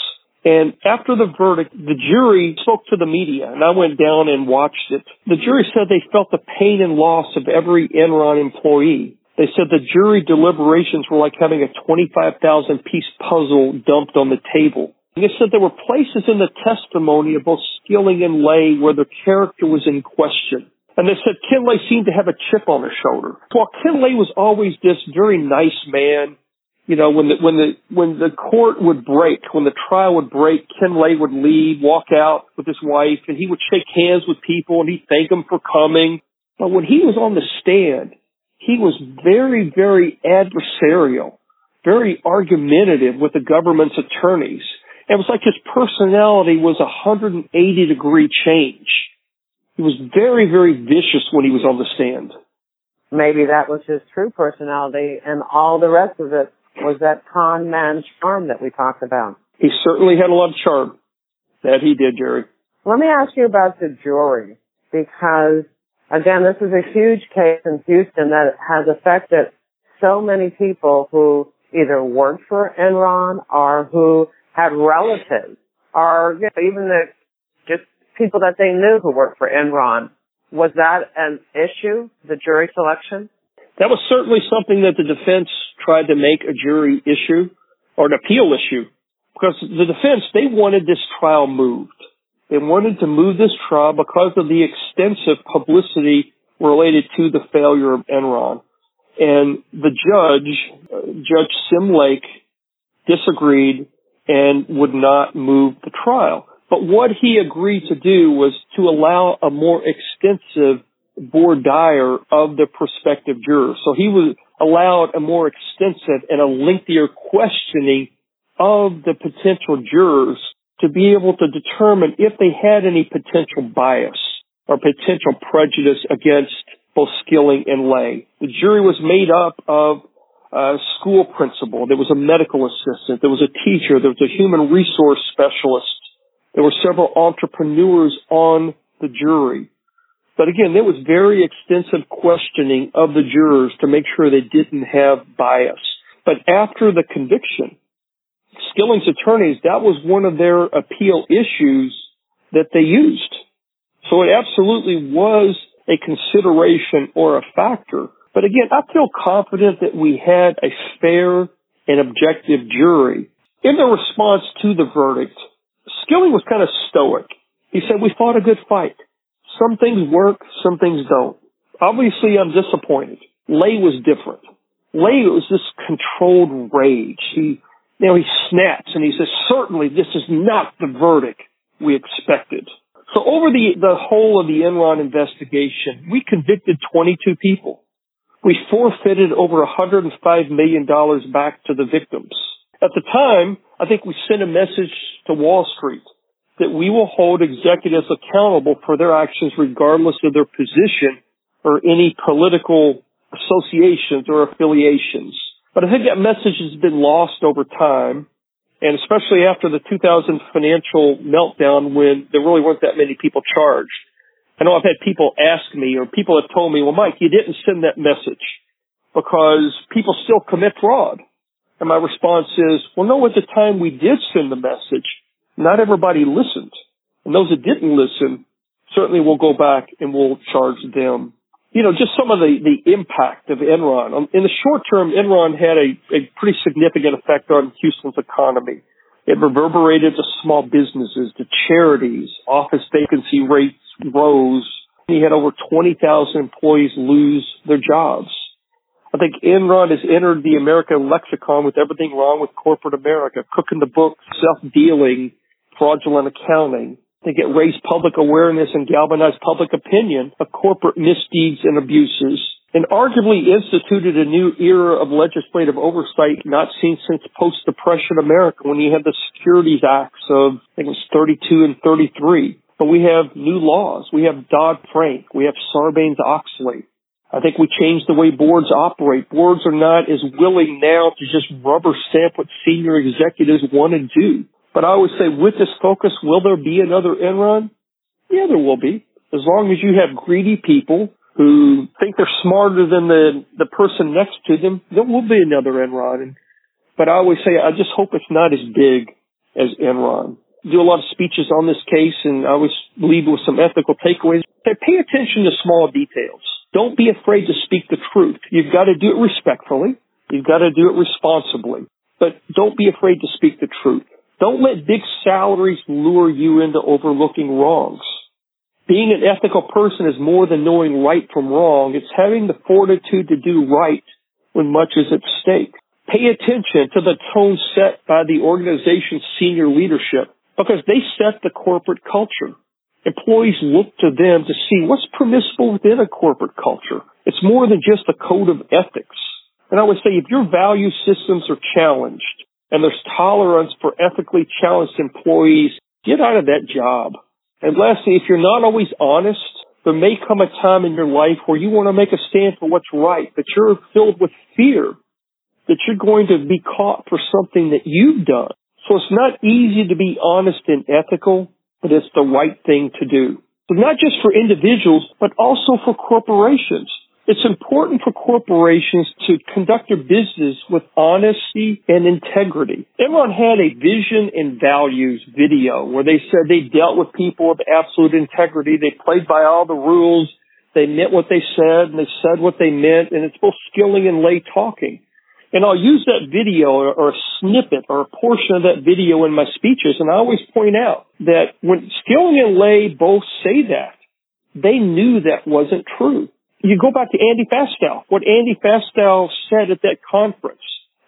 And after the verdict, the jury spoke to the media, and I went down and watched it. The jury said they felt the pain and loss of every Enron employee. They said the jury deliberations were like having a 25,000-piece puzzle dumped on the table. And they said there were places in the testimony of both Skilling and Lay where their character was in question. And they said Ken Lay seemed to have a chip on his shoulder. While Ken Lay was always this very nice man, you know, when the court would break, when the trial would break, Ken Lay would leave, walk out with his wife, and he would shake hands with people and he'd thank them for coming. But when he was on the stand, he was very, very adversarial, very argumentative with the government's attorneys. It was like his personality was a 180-degree change. He was very, very vicious when he was on the stand. Maybe that was his true personality, and all the rest of it was that con man charm that we talked about. He certainly had a lot of charm. That he did, Jerry. Let me ask you about the jury, because, again, this is a huge case in Houston that has affected so many people who either worked for Enron or who had relatives, or you know, even the just people that they knew who worked for Enron. Was that an issue, the jury selection? That was certainly something that the defense tried to make a jury issue or an appeal issue, because the defense, they wanted this trial moved. They wanted to move this trial because of the extensive publicity related to the failure of Enron. And the judge, Judge Simlake, disagreed and would not move the trial. But what he agreed to do was to allow a more extensive voir dire of the prospective jurors. So he was allowed a more extensive and a lengthier questioning of the potential jurors to be able to determine if they had any potential bias or potential prejudice against both Skilling and Lay. The jury was made up of a school principal. There was a medical assistant. There was a teacher. There was a human resource specialist. There were several entrepreneurs on the jury. But again, there was very extensive questioning of the jurors to make sure they didn't have bias. But after the conviction, Skilling's attorneys, that was one of their appeal issues that they used. So it absolutely was a consideration or a factor. But again, I feel confident that we had a fair and objective jury. In their response to the verdict, Skilling was kind of stoic. He said, we fought a good fight. Some things work, some things don't. Obviously, I'm disappointed. Lay was different. Lay was this controlled rage. He snaps and he says, certainly this is not the verdict we expected. So over the whole of the Enron investigation, we convicted 22 people. We forfeited over $105 million back to the victims. At the time, I think we sent a message to Wall Street that we will hold executives accountable for their actions regardless of their position or any political associations or affiliations. But I think that message has been lost over time, and especially after the 2000 financial meltdown when there really weren't that many people charged. I know I've had people ask me, or people have told me, well, Mike, you didn't send that message because people still commit fraud. And my response is, well, no, at the time we did send the message, not everybody listened. And those that didn't listen, certainly we'll go back and we'll charge them. You know, just some of the impact of Enron. In the short term, Enron had a pretty significant effect on Houston's economy. It reverberated to small businesses, to charities, office vacancy rates rose. He had over 20,000 employees lose their jobs. I think Enron has entered the American lexicon with everything wrong with corporate America, cooking the books, self-dealing, fraudulent accounting. I think it raised public awareness and galvanized public opinion of corporate misdeeds and abuses, and arguably instituted a new era of legislative oversight not seen since post-Depression America, when you had the Securities Acts of, I think it was 32 and 33. But we have new laws. We have Dodd-Frank. We have Sarbanes-Oxley. I think we changed the way boards operate. Boards are not as willing now to just rubber stamp what senior executives want to do. But I always say, with this focus, will there be another Enron? Yeah, there will be. As long as you have greedy people who think they're smarter than the person next to them, there will be another Enron. But I always say, I just hope it's not as big as Enron. Do a lot of speeches on this case, and I always leave with some ethical takeaways. Pay attention to small details. Don't be afraid to speak the truth. You've got to do it respectfully. You've got to do it responsibly. But don't be afraid to speak the truth. Don't let big salaries lure you into overlooking wrongs. Being an ethical person is more than knowing right from wrong. It's having the fortitude to do right when much is at stake. Pay attention to the tone set by the organization's senior leadership, because they set the corporate culture. Employees look to them to see what's permissible within a corporate culture. It's more than just a code of ethics. And I would say, if your value systems are challenged and there's tolerance for ethically challenged employees, get out of that job. And lastly, if you're not always honest, there may come a time in your life where you want to make a stand for what's right, but you're filled with fear that you're going to be caught for something that you've done. So it's not easy to be honest and ethical, but it's the right thing to do. But not just for individuals, but also for corporations. It's important for corporations to conduct their business with honesty and integrity. Enron had a vision and values video where they said they dealt with people with absolute integrity. They played by all the rules. They meant what they said, and they said what they meant, and it's both Skilling and Lay talking. And I'll use that video or a snippet or a portion of that video in my speeches. And I always point out that when Skilling and Lay both say that, they knew that wasn't true. You go back to Andy Fastow, what Andy Fastow said at that conference.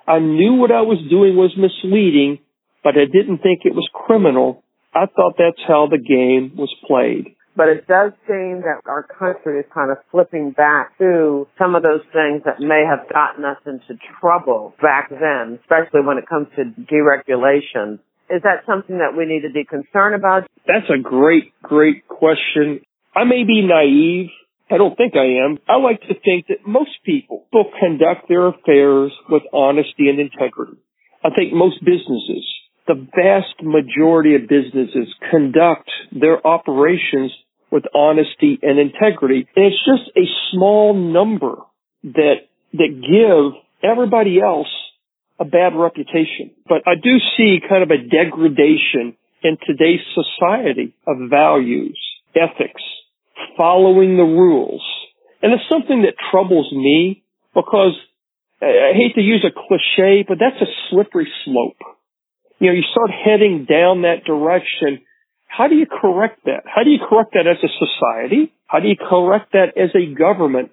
I knew what I was doing was misleading, but I didn't think it was criminal. I thought that's how the game was played. But it does seem that our country is kind of flipping back to some of those things that may have gotten us into trouble back then, especially when it comes to deregulation. Is that something that we need to be concerned about? That's a great, great question. I may be naive. I don't think I am. I like to think that most people will conduct their affairs with honesty and integrity. I think most businesses, the vast majority of businesses, conduct their operations with honesty and integrity. And it's just a small number that give everybody else a bad reputation. But I do see kind of a degradation in today's society of values, ethics, following the rules. And it's something that troubles me, because I hate to use a cliche, but that's a slippery slope. You know, you start heading down that direction. How do you correct that? How do you correct that as a society? How do you correct that as a government?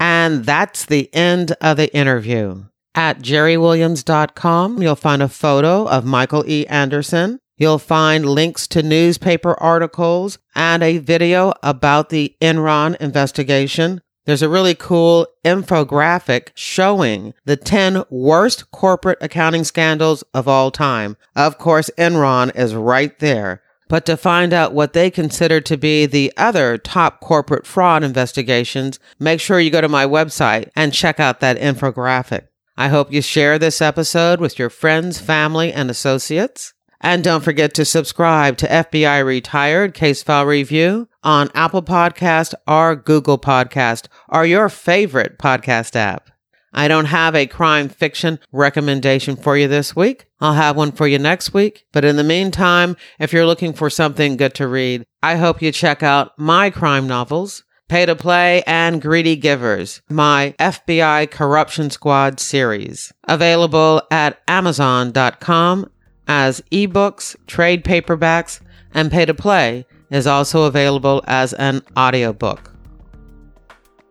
And And that's the end of the interview. At jerriwilliams.com, you'll find a photo of Michael E. Anderson. You'll find links to newspaper articles and a video about the Enron investigation. There's a really cool infographic showing the 10 worst corporate accounting scandals of all time. Of course, Enron is right there. But to find out what they consider to be the other top corporate fraud investigations, make sure you go to my website and check out that infographic. I hope you share this episode with your friends, family, and associates. And don't forget to subscribe to FBI Retired Case File Review on Apple Podcast or Google Podcast or your favorite podcast app. I don't have a crime fiction recommendation for you this week. I'll have one for you next week. But in the meantime, if you're looking for something good to read, I hope you check out my crime novels, Pay to Play and Greedy Givers, my FBI Corruption Squad series, available at Amazon.com as ebooks, trade paperbacks, and Pay to Play is also available as an audiobook.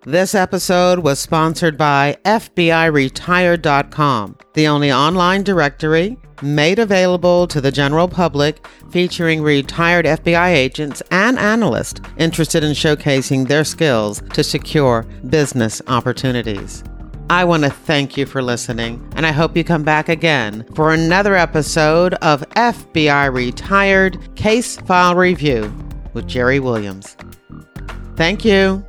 This episode was sponsored by FBIRetired.com, the only online directory made available to the general public featuring retired FBI agents and analysts interested in showcasing their skills to secure business opportunities. I want to thank you for listening, and I hope you come back again for another episode of FBI Retired Case File Review with Jerri Williams. Thank you.